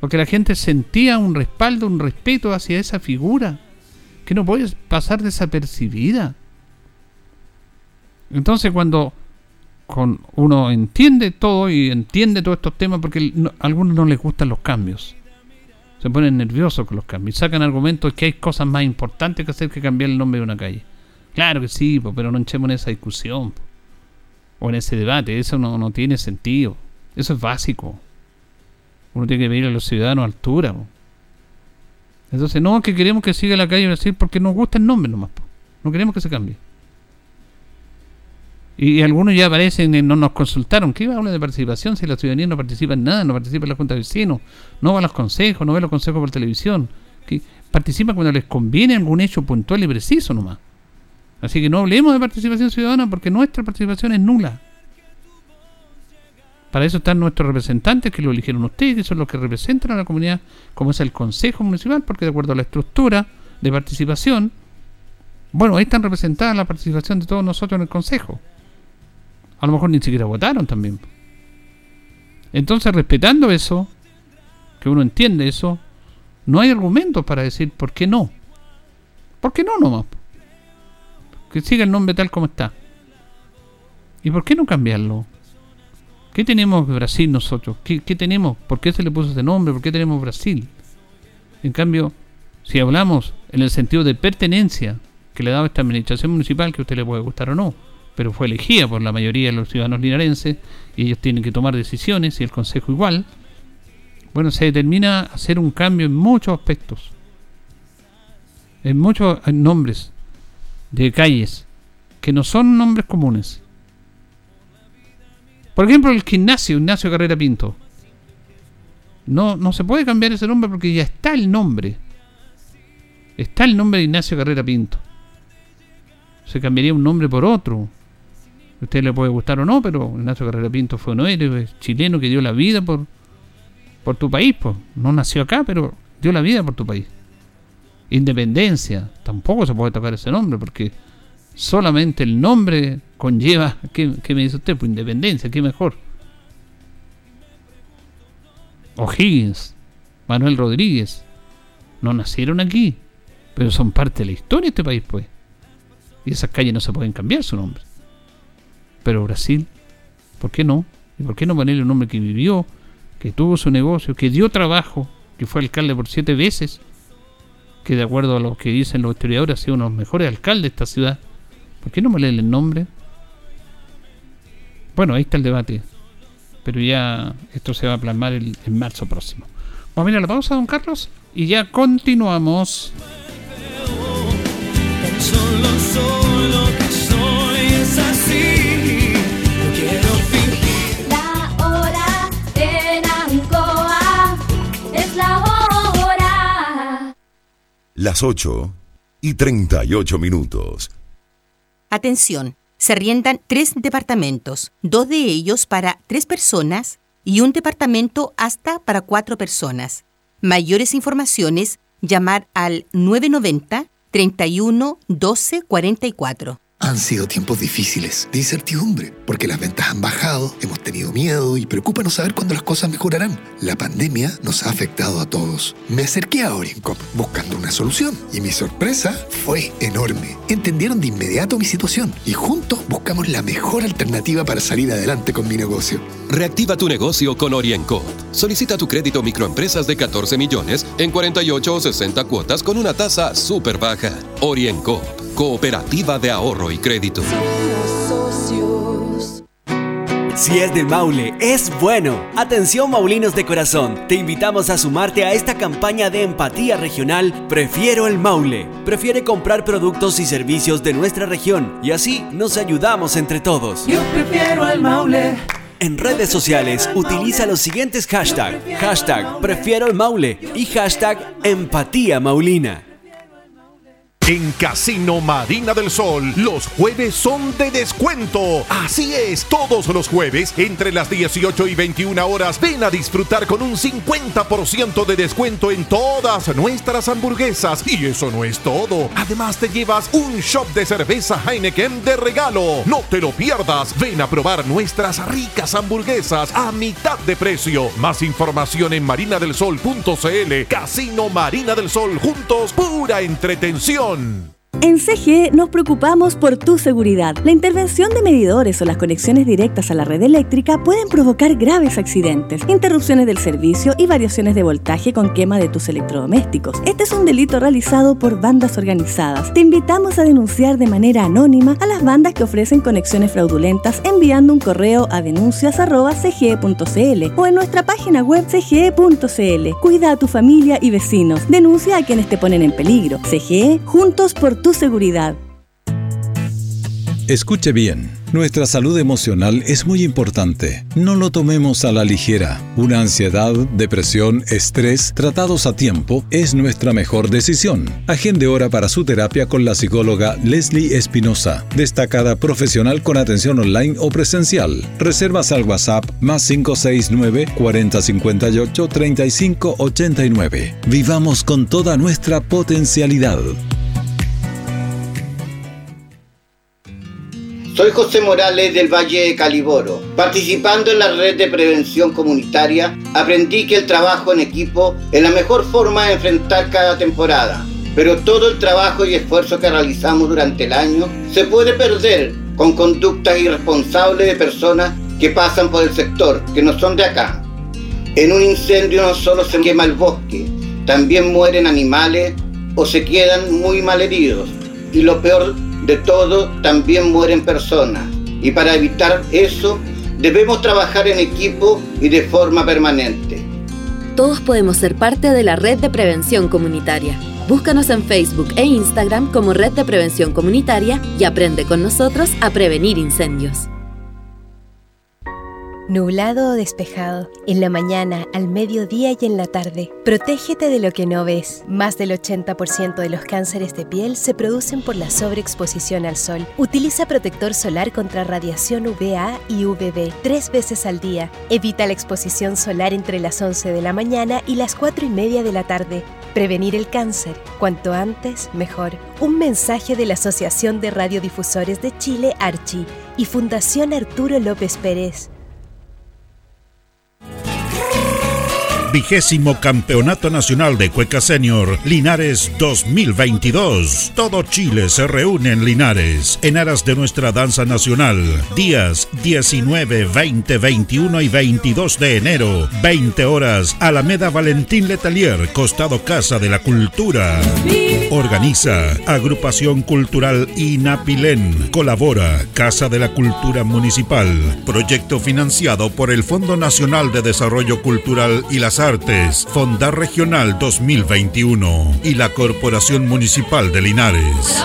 Porque la gente sentía un respaldo, un respeto hacia esa figura que no puede pasar desapercibida. Entonces cuando con uno entiende todo y entiende todos estos temas, porque no, a algunos no les gustan los cambios, se ponen nerviosos con los cambios y sacan argumentos que hay cosas más importantes que hacer que cambiar el nombre de una calle. Claro que sí, po, pero no enchemos en esa discusión po, o en ese debate. Eso no, no tiene sentido. Eso es básico. Uno tiene que pedir a los ciudadanos a altura po. Entonces no, que queremos que siga la calle Brasil porque nos gusta el nombre nomás po. No queremos que se cambie. Y algunos ya aparecen en no nos consultaron. ¿Qué habla de participación si la ciudadanía no participa en nada? No participa en la junta de vecinos, no va a los consejos, no ve los consejos por televisión. ¿Qué? Participa cuando les conviene algún hecho puntual y preciso nomás. Así que no hablemos de participación ciudadana porque nuestra participación es nula. Para eso están nuestros representantes que lo eligieron ustedes, que son los que representan a la comunidad, como es el Consejo Municipal, porque de acuerdo a la estructura de participación, bueno, ahí están representadas la participación de todos nosotros en el Consejo. A lo mejor ni siquiera votaron también. Entonces, respetando eso, que uno entiende eso, no hay argumentos para decir por qué no. ¿Por qué no nomás? Que siga el nombre tal como está. ¿Y por qué no cambiarlo? ¿Qué tenemos Brasil nosotros? ¿Qué, qué tenemos? ¿Por qué se le puso ese nombre? ¿Por qué tenemos Brasil? En cambio, si hablamos en el sentido de pertenencia que le daba esta administración municipal, que a usted le puede gustar o no, pero fue elegida por la mayoría de los ciudadanos linarenses y ellos tienen que tomar decisiones y el Consejo igual. Bueno, se determina hacer un cambio en muchos aspectos, en muchos nombres de calles que no son nombres comunes. Por ejemplo, el gimnasio, Ignacio Carrera Pinto. No, no se puede cambiar ese nombre porque ya está el nombre. Está el nombre de Ignacio Carrera Pinto. Se cambiaría un nombre por otro. A usted le puede gustar o no, pero Ignacio Carrera Pinto fue un héroe chileno que dio la vida por, por tu país. Pues. No nació acá, pero dio la vida por tu país. Independencia. Tampoco se puede tocar ese nombre, porque solamente el nombre conlleva... ¿Qué, qué me dice usted? Pues Independencia, qué mejor. O'Higgins, Manuel Rodríguez. No nacieron aquí, pero son parte de la historia de este país, pues. Y esas calles no se pueden cambiar su nombre. Pero Brasil, ¿por qué no? ¿Y por qué no ponerle un hombre que vivió, que tuvo su negocio, que dio trabajo, que fue alcalde por siete veces, que de acuerdo a lo que dicen los historiadores ha sido uno de los mejores alcaldes de esta ciudad? ¿Por qué no ponerle el nombre? Bueno, ahí está el debate. Pero ya esto se va a plasmar el, en marzo próximo. Vamos a mirar la pausa, don Carlos, y ya continuamos. Solo, solo que soy es así. No quiero fingir. La hora en Ancoa es la hora. Las ocho y treinta y ocho minutos. Atención, se arriendan tres departamentos, dos de ellos para tres personas y un departamento hasta para cuatro personas. Mayores informaciones, llamar al nueve nueve cero, treinta y uno, doce, cuarenta y cuatro. Han sido tiempos difíciles, de incertidumbre, porque las ventas han bajado, hemos tenido miedo y preocupa no saber cuándo las cosas mejorarán. La pandemia nos ha afectado a todos. Me acerqué a OrienCop buscando una solución y mi sorpresa fue enorme. Entendieron de inmediato mi situación y juntos buscamos la mejor alternativa para salir adelante con mi negocio. Reactiva tu negocio con OrienCop. Solicita tu crédito microempresas de catorce millones en cuarenta y ocho o sesenta cuotas con una tasa súper baja. OrienCop, Cooperativa de Ahorro y Crédito. Si es del Maule, es bueno. Atención, maulinos de corazón, te invitamos a sumarte a esta campaña de empatía regional Prefiero el Maule. Prefiere comprar productos y servicios de nuestra región y así nos ayudamos entre todos. Yo prefiero el Maule. En redes sociales utiliza los siguientes hashtags: hashtag Prefiero el Maule y hashtag Empatía Maulina. En Casino Marina del Sol, los jueves son de descuento. Así es, todos los jueves, entre las dieciocho y veintiuna horas, ven a disfrutar con un cincuenta por ciento de descuento en todas nuestras hamburguesas. Y eso no es todo. Además, te llevas un shop de cerveza Heineken de regalo. No te lo pierdas. Ven a probar nuestras ricas hamburguesas a mitad de precio. Más información en marina del sol punto c l. Casino Marina del Sol, juntos, pura entretención. En C G E nos preocupamos por tu seguridad. La intervención de medidores o las conexiones directas a la red eléctrica pueden provocar graves accidentes, interrupciones del servicio y variaciones de voltaje con quema de tus electrodomésticos. Este es un delito realizado por bandas organizadas. Te invitamos a denunciar de manera anónima a las bandas que ofrecen conexiones fraudulentas enviando un correo a denuncias arroba c g e punto c l o en nuestra página web c g e punto c l. Cuida a tu familia y vecinos. Denuncia a quienes te ponen en peligro. C G E, juntos por tu seguridad. Escuche bien. Nuestra salud emocional es muy importante. No lo tomemos a la ligera. Una ansiedad, depresión, estrés, tratados a tiempo, es nuestra mejor decisión. Agende hora para su terapia con la psicóloga Leslie Espinosa, destacada profesional con atención online o presencial. Reservas al WhatsApp más cinco seis nueve, cuatro cero cinco ocho, tres cinco ocho nueve. Vivamos con toda nuestra potencialidad. Soy José Morales del Valle de Caliboro. Participando en la red de prevención comunitaria, aprendí que el trabajo en equipo es la mejor forma de enfrentar cada temporada. Pero todo el trabajo y esfuerzo que realizamos durante el año se puede perder con conductas irresponsables de personas que pasan por el sector, que no son de acá. En un incendio no solo se quema el bosque, también mueren animales o se quedan muy malheridos. Y lo peor de todo, también mueren personas, y para evitar eso debemos trabajar en equipo y de forma permanente. Todos podemos ser parte de la Red de Prevención Comunitaria. Búscanos en Facebook e Instagram como Red de Prevención Comunitaria y aprende con nosotros a prevenir incendios. Nublado o despejado, en la mañana, al mediodía y en la tarde. Protégete de lo que no ves. Más del ochenta por ciento de los cánceres de piel se producen por la sobreexposición al sol. Utiliza protector solar contra radiación U V A y U V B tres veces al día. Evita la exposición solar entre las once de la mañana y las cuatro y media de la tarde. Prevenir el cáncer. Cuanto antes, mejor. Un mensaje de la Asociación de Radiodifusores de Chile, ARCHI, y Fundación Arturo López Pérez. Vigésimo Campeonato Nacional de Cueca Senior Linares dos mil veintidós. Todo Chile se reúne en Linares en aras de nuestra danza nacional. Días diecinueve, veinte, veintiuno y veintidós de enero, veinte horas, Alameda Valentín Letelier, costado Casa de la Cultura. Organiza Agrupación Cultural Inapilén. Colabora Casa de la Cultura Municipal. Proyecto financiado por el Fondo Nacional de Desarrollo Cultural y las Artes, Fondar Regional dos mil veintiuno y la Corporación Municipal de Linares.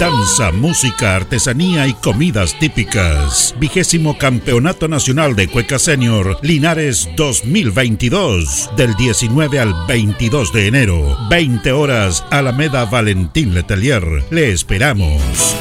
Danza, música, artesanía y comidas típicas. Vigésimo Campeonato Nacional de Cueca Senior Linares dos mil veintidós, del diecinueve al veintidós de enero, veinte horas, Alameda Valentín Letelier. Le esperamos.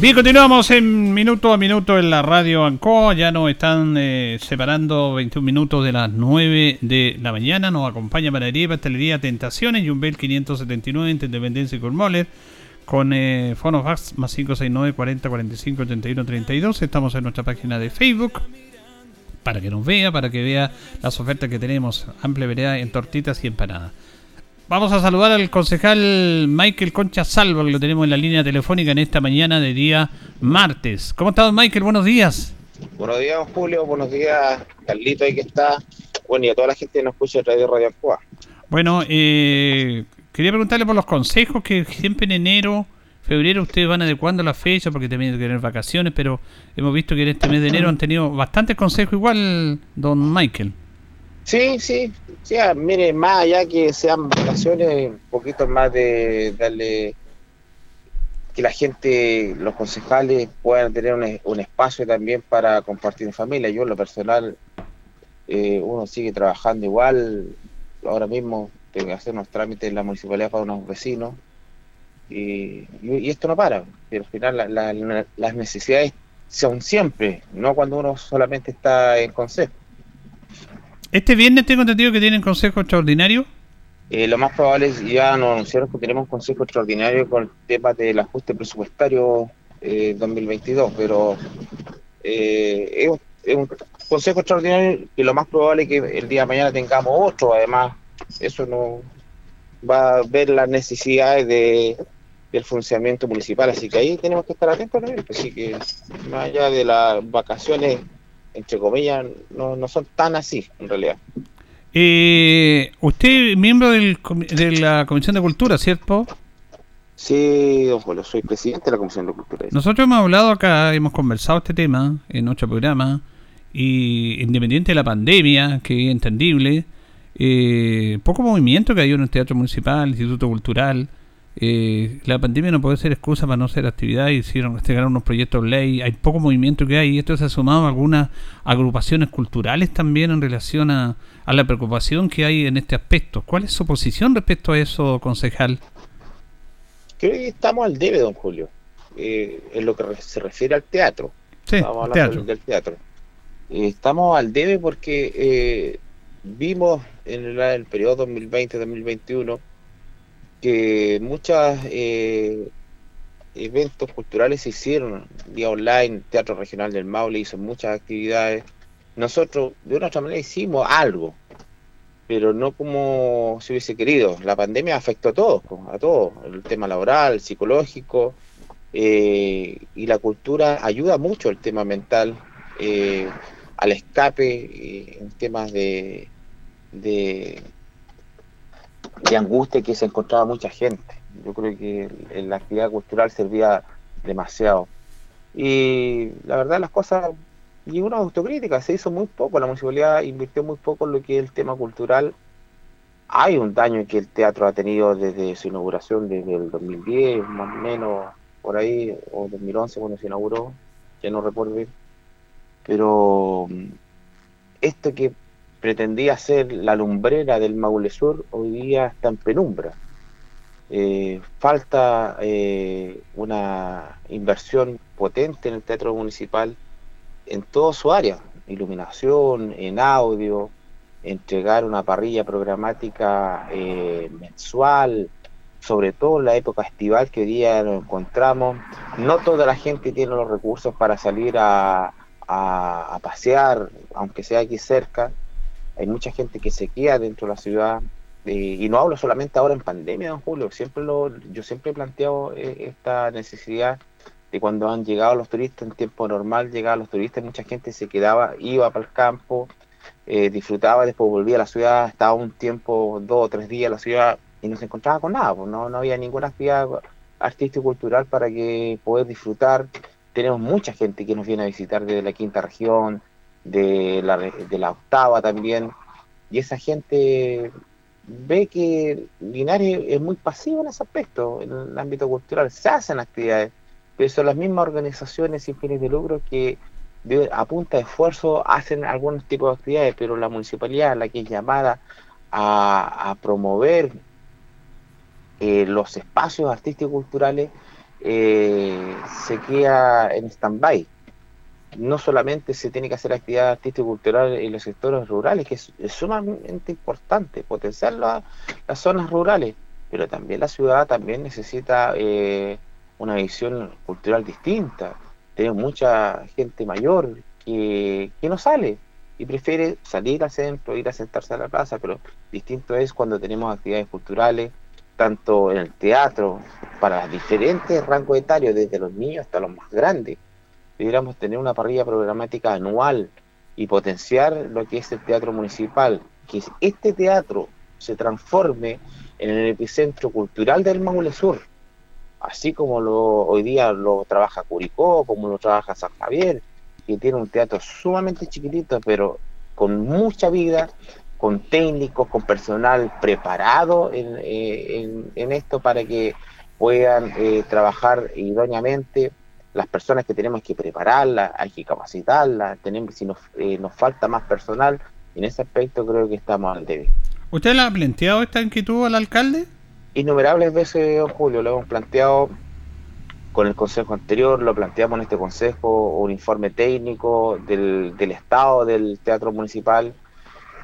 Bien, continuamos en Minuto a Minuto en la Radio Ancoa. Ya nos están eh, separando veintiún minutos de las nueve de la mañana. Nos acompaña Panadería y Pastelería Tentaciones, Yumbel quinientos setenta y nueve, Intendependencia y Colmoles, con eh, Fonofax más cinco seis nueve, cuarenta, cuarenta y cinco, ochenta y uno, treinta y dos. Estamos en nuestra página de Facebook para que nos vea, para que vea las ofertas que tenemos. Amplia variedad en tortitas y empanadas. Vamos a saludar al concejal Michael Concha Salva, que lo tenemos en la línea telefónica en esta mañana de día martes. ¿Cómo está, don Michael? Buenos días. Buenos días, don Julio. Buenos días, Carlito, ahí que está. bueno, y a toda la gente que nos escucha a través de Radio Ancoa. Bueno, eh, quería preguntarle por los consejos que siempre en enero, febrero, ustedes van adecuando la fecha porque también hay que tener vacaciones, pero hemos visto que en este mes de enero han tenido bastantes consejos igual, don Michael. Sí, sí, sí, mire, más allá que sean vacaciones, un poquito más de darle que la gente, los concejales puedan tener un, un espacio también para compartir en familia. Yo en lo personal, eh, uno sigue trabajando igual, ahora mismo tengo que hacer unos trámites en la municipalidad para unos vecinos y, y esto no para, pero al final la, la, la, las necesidades son siempre, no cuando uno solamente está en consejo. Este viernes tengo entendido que tienen consejo extraordinario. Eh, lo más probable es, ya nos anunciaron que tenemos un consejo extraordinario con el tema del ajuste presupuestario eh, dos mil veintidós, pero eh, es, un, es un consejo extraordinario que lo más probable es que el día de mañana tengamos otro. Además, eso no va a ver las necesidades de, del funcionamiento municipal, así que ahí tenemos que estar atentos, ¿no? Así que más allá de las vacaciones, entre comillas, no, no son tan así, en realidad. Eh, usted es miembro del, de la Comisión de Cultura, ¿cierto? Sí, don Polo, soy presidente de la Comisión de Cultura. Nosotros hemos hablado acá, hemos conversado este tema en nuestro programa, y independiente de la pandemia, que es entendible, eh, poco movimiento que hay en el Teatro Municipal, Instituto Cultural. Eh, la pandemia no puede ser excusa para no hacer actividad, hicieron llegaron unos proyectos de ley, hay poco movimiento que hay, y esto se ha sumado a algunas agrupaciones culturales también en relación a, a la preocupación que hay en este aspecto. ¿Cuál es su posición respecto a eso, concejal? Creo que estamos al debe, don Julio, eh, en lo que se refiere al teatro. Sí, estamos hablando teatro. del teatro eh, estamos al debe porque eh, vimos en el, el periodo dos mil veinte dos mil veintiuno que muchos eh, eventos culturales se hicieron vía online. Teatro Regional del Maule hizo muchas actividades. Nosotros de una u otra manera hicimos algo, pero no como se hubiese querido. La pandemia afectó a todos, a todos, el tema laboral, psicológico, eh, y la cultura ayuda mucho el tema mental, eh, al escape, eh, en temas de... de de angustia que se encontraba mucha gente. Yo creo que la actividad cultural servía demasiado. Y la verdad, las cosas, y una autocrítica, se hizo muy poco, la municipalidad invirtió muy poco en lo que es el tema cultural. Hay un daño que el teatro ha tenido desde su inauguración, desde el dos mil diez, más o menos, por ahí, o dos mil once cuando se inauguró, ya no recuerdo bien. Pero esto que pretendía ser la lumbrera del Maule Sur, hoy día está en penumbra. Eh, falta eh, una inversión potente en el teatro municipal, en toda su área, iluminación, en audio, entregar una parrilla programática eh, mensual, sobre todo en la época estival que hoy día nos encontramos. No toda la gente tiene los recursos para salir a, a, a pasear, aunque sea aquí cerca. Hay mucha gente que se queda dentro de la ciudad, eh, y no hablo solamente ahora en pandemia, don Julio. Siempre lo, yo siempre he planteado esta necesidad de cuando han llegado los turistas, en tiempo normal llegaban los turistas, mucha gente se quedaba, iba para el campo, eh, disfrutaba, después volvía a la ciudad, estaba un tiempo, dos o tres días en la ciudad y no se encontraba con nada, pues no, no había ninguna actividad artística y cultural para que poder disfrutar. Tenemos mucha gente que nos viene a visitar desde la quinta región, de la, de la octava también, y esa gente ve que Linares es muy pasivo en ese aspecto, en el ámbito cultural. Se hacen actividades, pero son las mismas organizaciones sin fines de lucro que de, a punta de esfuerzo hacen algunos tipos de actividades, pero la municipalidad, la que es llamada a, a promover eh, los espacios artísticos culturales, eh, se queda en stand-by. No solamente se tiene que hacer actividad artística y cultural en los sectores rurales, que es, es sumamente importante potenciar la, las zonas rurales, pero también la ciudad también necesita eh, una visión cultural distinta. Tenemos mucha gente mayor que, que no sale y prefiere salir al centro, ir a sentarse a la plaza, pero distinto es cuando tenemos actividades culturales, tanto en el teatro, para diferentes rangos etarios, desde los niños hasta los más grandes. Deberíamos tener una parrilla programática anual y potenciar lo que es el teatro municipal, que este teatro se transforme en el epicentro cultural del Maule Sur, así como lo, hoy día lo trabaja Curicó, como lo trabaja San Javier, que tiene un teatro sumamente chiquitito, pero con mucha vida, con técnicos, con personal preparado en, eh, en, en esto para que puedan eh, trabajar idóneamente. Las personas que tenemos que prepararlas, hay que capacitarlas, tenemos, si nos, eh, nos falta más personal, en ese aspecto creo que estamos al debe. ¿Usted le ha planteado esta inquietud al alcalde? Innumerables veces, don Julio, lo hemos planteado con el consejo anterior, lo planteamos en este consejo, un informe técnico del, del estado del teatro municipal,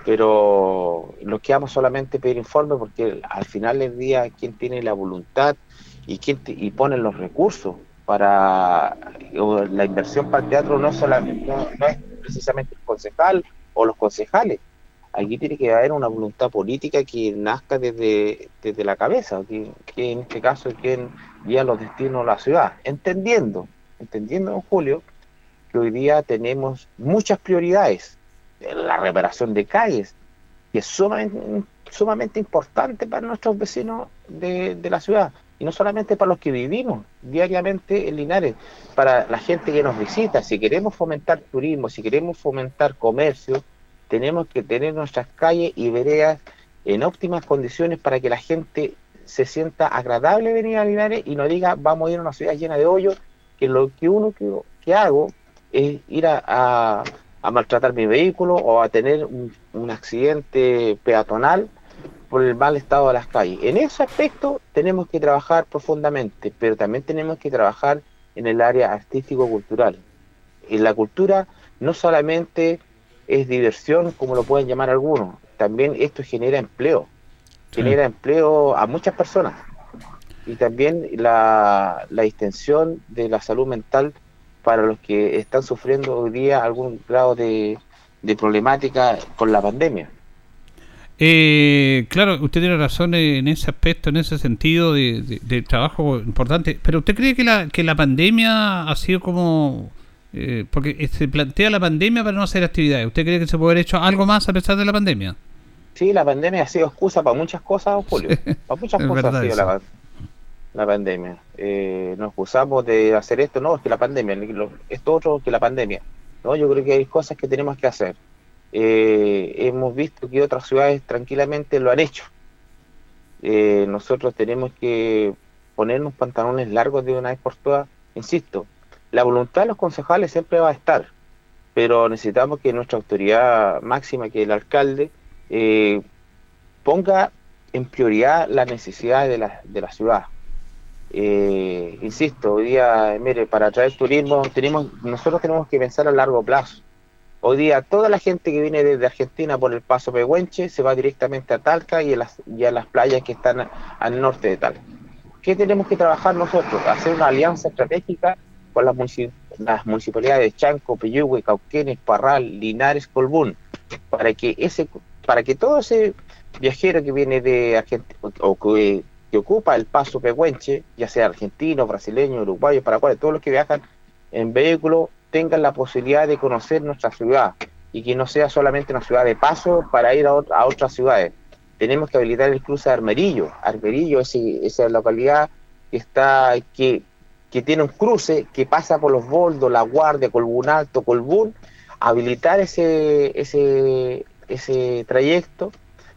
pero nos quedamos solamente pedir informe, porque al final del día quien tiene la voluntad y quien te, y pone los recursos para la inversión para el teatro no, solamente, no, no es precisamente el concejal o los concejales. Aquí tiene que haber una voluntad política que nazca desde, desde la cabeza, que, que en este caso es quien guía los destinos de la ciudad. Entendiendo, entendiendo, don Julio, que hoy día tenemos muchas prioridades. La reparación de calles, que es sumamente, sumamente importante para nuestros vecinos de, de la ciudad. Y no solamente para los que vivimos diariamente en Linares, para la gente que nos visita. Si queremos fomentar turismo, si queremos fomentar comercio, tenemos que tener nuestras calles y veredas en óptimas condiciones para que la gente se sienta agradable venir a Linares y no diga, vamos a ir a una ciudad llena de hoyos, que lo que uno que, que hago es ir a, a, a maltratar mi vehículo o a tener un, un accidente peatonal por el mal estado de las calles. En ese aspecto tenemos que trabajar profundamente, pero también tenemos que trabajar en el área artístico-cultural. En la cultura no solamente es diversión, como lo pueden llamar algunos, también esto genera empleo, sí. genera empleo a muchas personas, y también la, la extensión de la salud mental para los que están sufriendo hoy día algún grado de, de problemática con la pandemia. Eh, claro, usted tiene razón en ese aspecto, en ese sentido de, de, de trabajo importante, pero ¿usted cree que la, que la pandemia ha sido como... Eh, porque se plantea la pandemia para no hacer actividades? ¿Usted cree que se puede haber hecho algo más a pesar de la pandemia? Sí, la pandemia ha sido excusa para muchas cosas, Julio. Sí, para muchas cosas ha sido la, la pandemia. Eh, nos excusamos de hacer esto, no, es que la pandemia, esto otro que la pandemia. No, yo creo que hay cosas que tenemos que hacer. Eh, hemos visto que otras ciudades tranquilamente lo han hecho. Eh, nosotros tenemos que ponernos pantalones largos de una vez por todas, insisto. La voluntad de los concejales siempre va a estar, pero necesitamos que nuestra autoridad máxima, que el alcalde, eh, ponga en prioridad las necesidades de la, de la ciudad. Eh, insisto, hoy día, mire, para atraer turismo, tenemos, nosotros tenemos que pensar a largo plazo. Hoy día, toda la gente que viene desde Argentina por el Paso Pehuenche se va directamente a Talca y a las, y a las playas que están a, al norte de Talca. ¿Qué tenemos que trabajar nosotros? Hacer una alianza estratégica con las, municip- las municipalidades de Chanco, Peyúgue, Cauquenes, Parral, Linares, Colbún, para que ese, para que todo ese viajero que viene de Argentina, o que, que ocupa el Paso Pehuenche, ya sea argentino, brasileño, uruguayo, paraguayo, todos los que viajan en vehículo, tengan la posibilidad de conocer nuestra ciudad, y que no sea solamente una ciudad de paso para ir a, ot- a otras ciudades. Tenemos que habilitar el cruce de Armerillo, Armerillo, ese, esa localidad que está, que que tiene un cruce que pasa por Los Boldos, La Guardia, Colbún Alto, Colbún, habilitar ese ese ese trayecto,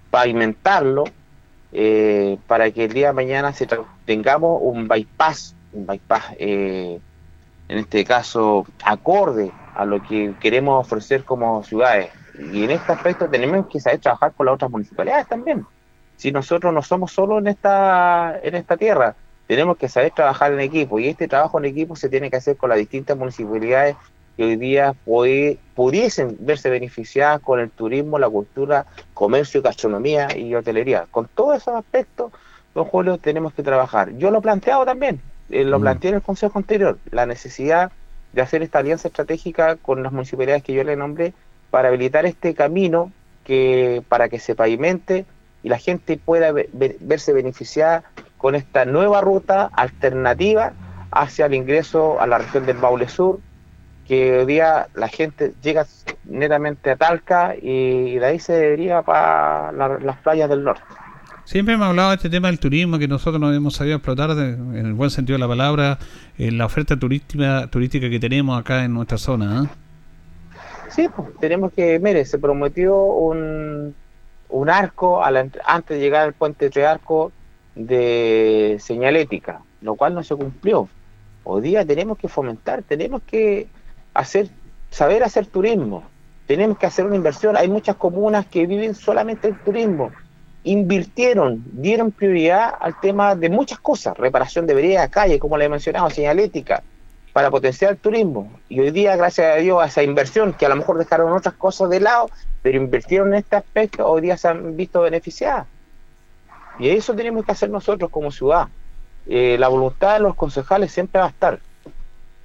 pavimentarlo, eh, para que el día de mañana se tra- tengamos un bypass, un bypass eh, en este caso acorde a lo que queremos ofrecer como ciudades. Y en este aspecto tenemos que saber trabajar con las otras municipalidades también. Si nosotros no somos solos en esta en esta tierra, tenemos que saber trabajar en equipo, y este trabajo en equipo se tiene que hacer con las distintas municipalidades que hoy día puede, pudiesen verse beneficiadas con el turismo, la cultura, comercio, gastronomía y hotelería. Con todos esos aspectos, don Julio, tenemos que trabajar. Yo lo he planteado también, eh, lo mm. planteé en el consejo anterior, la necesidad de hacer esta alianza estratégica con las municipalidades que yo le nombré, para habilitar este camino que para que se pavimente y la gente pueda ver, verse beneficiada con esta nueva ruta alternativa hacia el ingreso a la región del Maule Sur, que hoy día la gente llega netamente a Talca y de ahí se deriva para la, las playas del norte. Siempre hemos hablado de este tema del turismo, que nosotros no hemos sabido explotar de, en el buen sentido de la palabra, en la oferta turística turística que tenemos acá en nuestra zona, ¿eh? Sí, pues tenemos que, mire, se prometió un, un arco a la, antes de llegar al puente Tres Arcos de señalética, lo cual no se cumplió. Hoy día tenemos que fomentar, tenemos que hacer, saber hacer turismo, tenemos que hacer una inversión. Hay muchas comunas que viven solamente el turismo, invirtieron, dieron prioridad al tema de muchas cosas, reparación de veredas, calles, como le he mencionado, señalética, para potenciar el turismo. Y hoy día, gracias a Dios, a esa inversión, que a lo mejor dejaron otras cosas de lado, pero invirtieron en este aspecto, hoy día se han visto beneficiadas. Y eso tenemos que hacer nosotros como ciudad. Eh, la voluntad de los concejales siempre va a estar,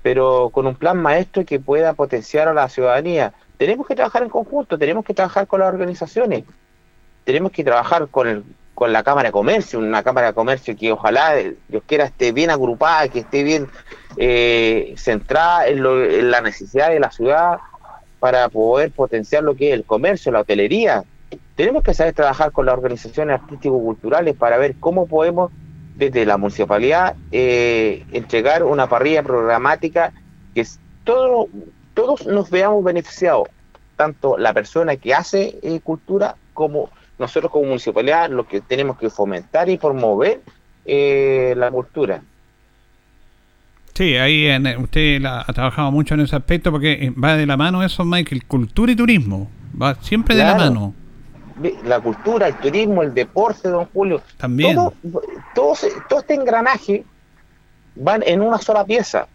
pero con un plan maestro que pueda potenciar a la ciudadanía. Tenemos que trabajar en conjunto, tenemos que trabajar con las organizaciones, tenemos que trabajar con, el, con la Cámara de Comercio, una Cámara de Comercio que ojalá, Dios quiera, esté bien agrupada, que esté bien eh, centrada en, lo, en la necesidad de la ciudad para poder potenciar lo que es el comercio, la hotelería. Tenemos que saber trabajar con las organizaciones artístico-culturales para ver cómo podemos desde la municipalidad eh, entregar una parrilla programática que todo, todos nos veamos beneficiados, tanto la persona que hace eh, cultura como nosotros como municipalidad, lo que tenemos que fomentar y promover eh, la cultura. Sí, ahí en, usted la, ha trabajado mucho en ese aspecto, porque va de la mano eso, Michael, cultura y turismo, va siempre claro. de la mano. La cultura, el turismo, el deporte, don Julio, también todo, todo, todo este engranaje van en una sola pieza,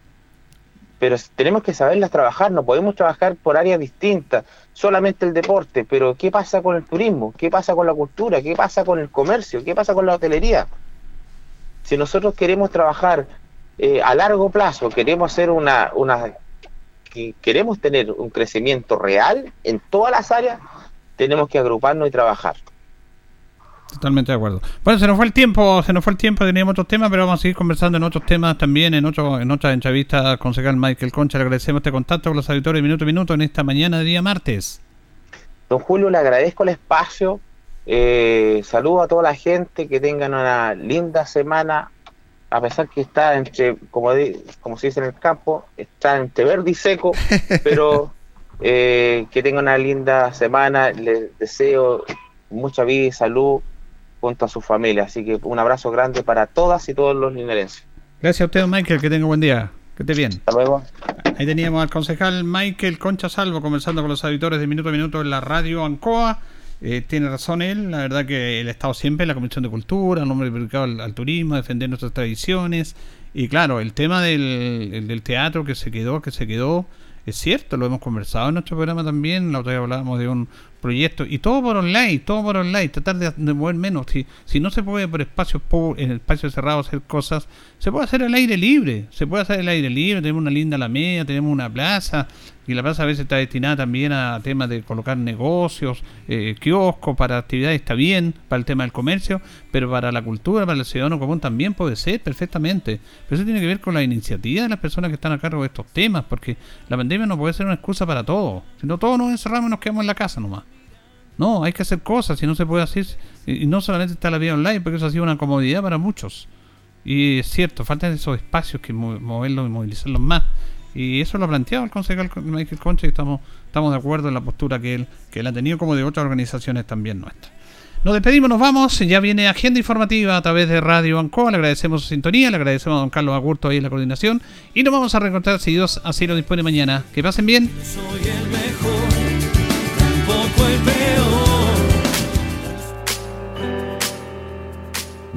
pero tenemos que saberlas trabajar. No podemos trabajar por áreas distintas, solamente el deporte, pero ¿qué pasa con el turismo? ¿Qué pasa con la cultura? ¿Qué pasa con el comercio? ¿Qué pasa con la hotelería? Si nosotros queremos trabajar eh, a largo plazo, queremos hacer una, una que queremos tener un crecimiento real en todas las áreas, tenemos que agruparnos y trabajar. Totalmente de acuerdo. Bueno, se nos fue el tiempo, se nos fue el tiempo, teníamos otros temas, pero vamos a seguir conversando en otros temas también, en otro, en otras entrevistas, concejal Michael Concha. Le agradecemos este contacto con los auditores de Minuto a Minuto en esta mañana de día martes. Don Julio, le agradezco el espacio. Eh, saludo a toda la gente, que tengan una linda semana, a pesar que está entre, como, de, como se dice en el campo, está entre verde y seco, pero... Eh, que tengan una linda semana, les deseo mucha vida y salud junto a su familia, así que un abrazo grande para todas y todos los linarenses. Gracias a usted, don Michael, que tenga buen día, que esté bien. Hasta luego. Ahí teníamos al concejal Michael Concha Salvo conversando con los auditores de Minuto a Minuto en la radio Ancoa. Eh, tiene razón él, la verdad que el Estado siempre, la Comisión de Cultura, el nombre dedicado al, al turismo, defender nuestras tradiciones, y claro, el tema del, el del teatro que se quedó, que se quedó es cierto, lo hemos conversado en nuestro programa también, la otra vez hablábamos de un proyecto, y todo por online, todo por online, tratar de, de mover menos, si, si no se puede por espacios en espacios cerrados hacer cosas, se puede hacer al aire libre, se puede hacer al aire libre, tenemos una linda alameda, tenemos una plaza, y la plaza a veces está destinada también a temas de colocar negocios, eh, kioscos, para actividades está bien, para el tema del comercio, pero para la cultura, para el ciudadano común también puede ser perfectamente, pero eso tiene que ver con la iniciativa de las personas que están a cargo de estos temas, porque la pandemia no puede ser una excusa para todo, si no todos nos encerramos y nos quedamos en la casa nomás. No, hay que hacer cosas, si no se puede hacer, y no solamente está la vía online, porque eso ha sido una comodidad para muchos, y es cierto, faltan esos espacios que moverlos y movilizarlos más, y eso lo ha planteado el concejal Michael Concha, y estamos, estamos de acuerdo en la postura que él, que él ha tenido, como de otras organizaciones también nuestras. Nos despedimos, nos vamos, ya viene agenda informativa a través de Radio Ancoa, le agradecemos su sintonía, le agradecemos a don Carlos Agurto ahí en la coordinación, y nos vamos a reencontrar si Dios así lo dispone mañana. Que pasen bien. Soy el mejor, tampoco el peor.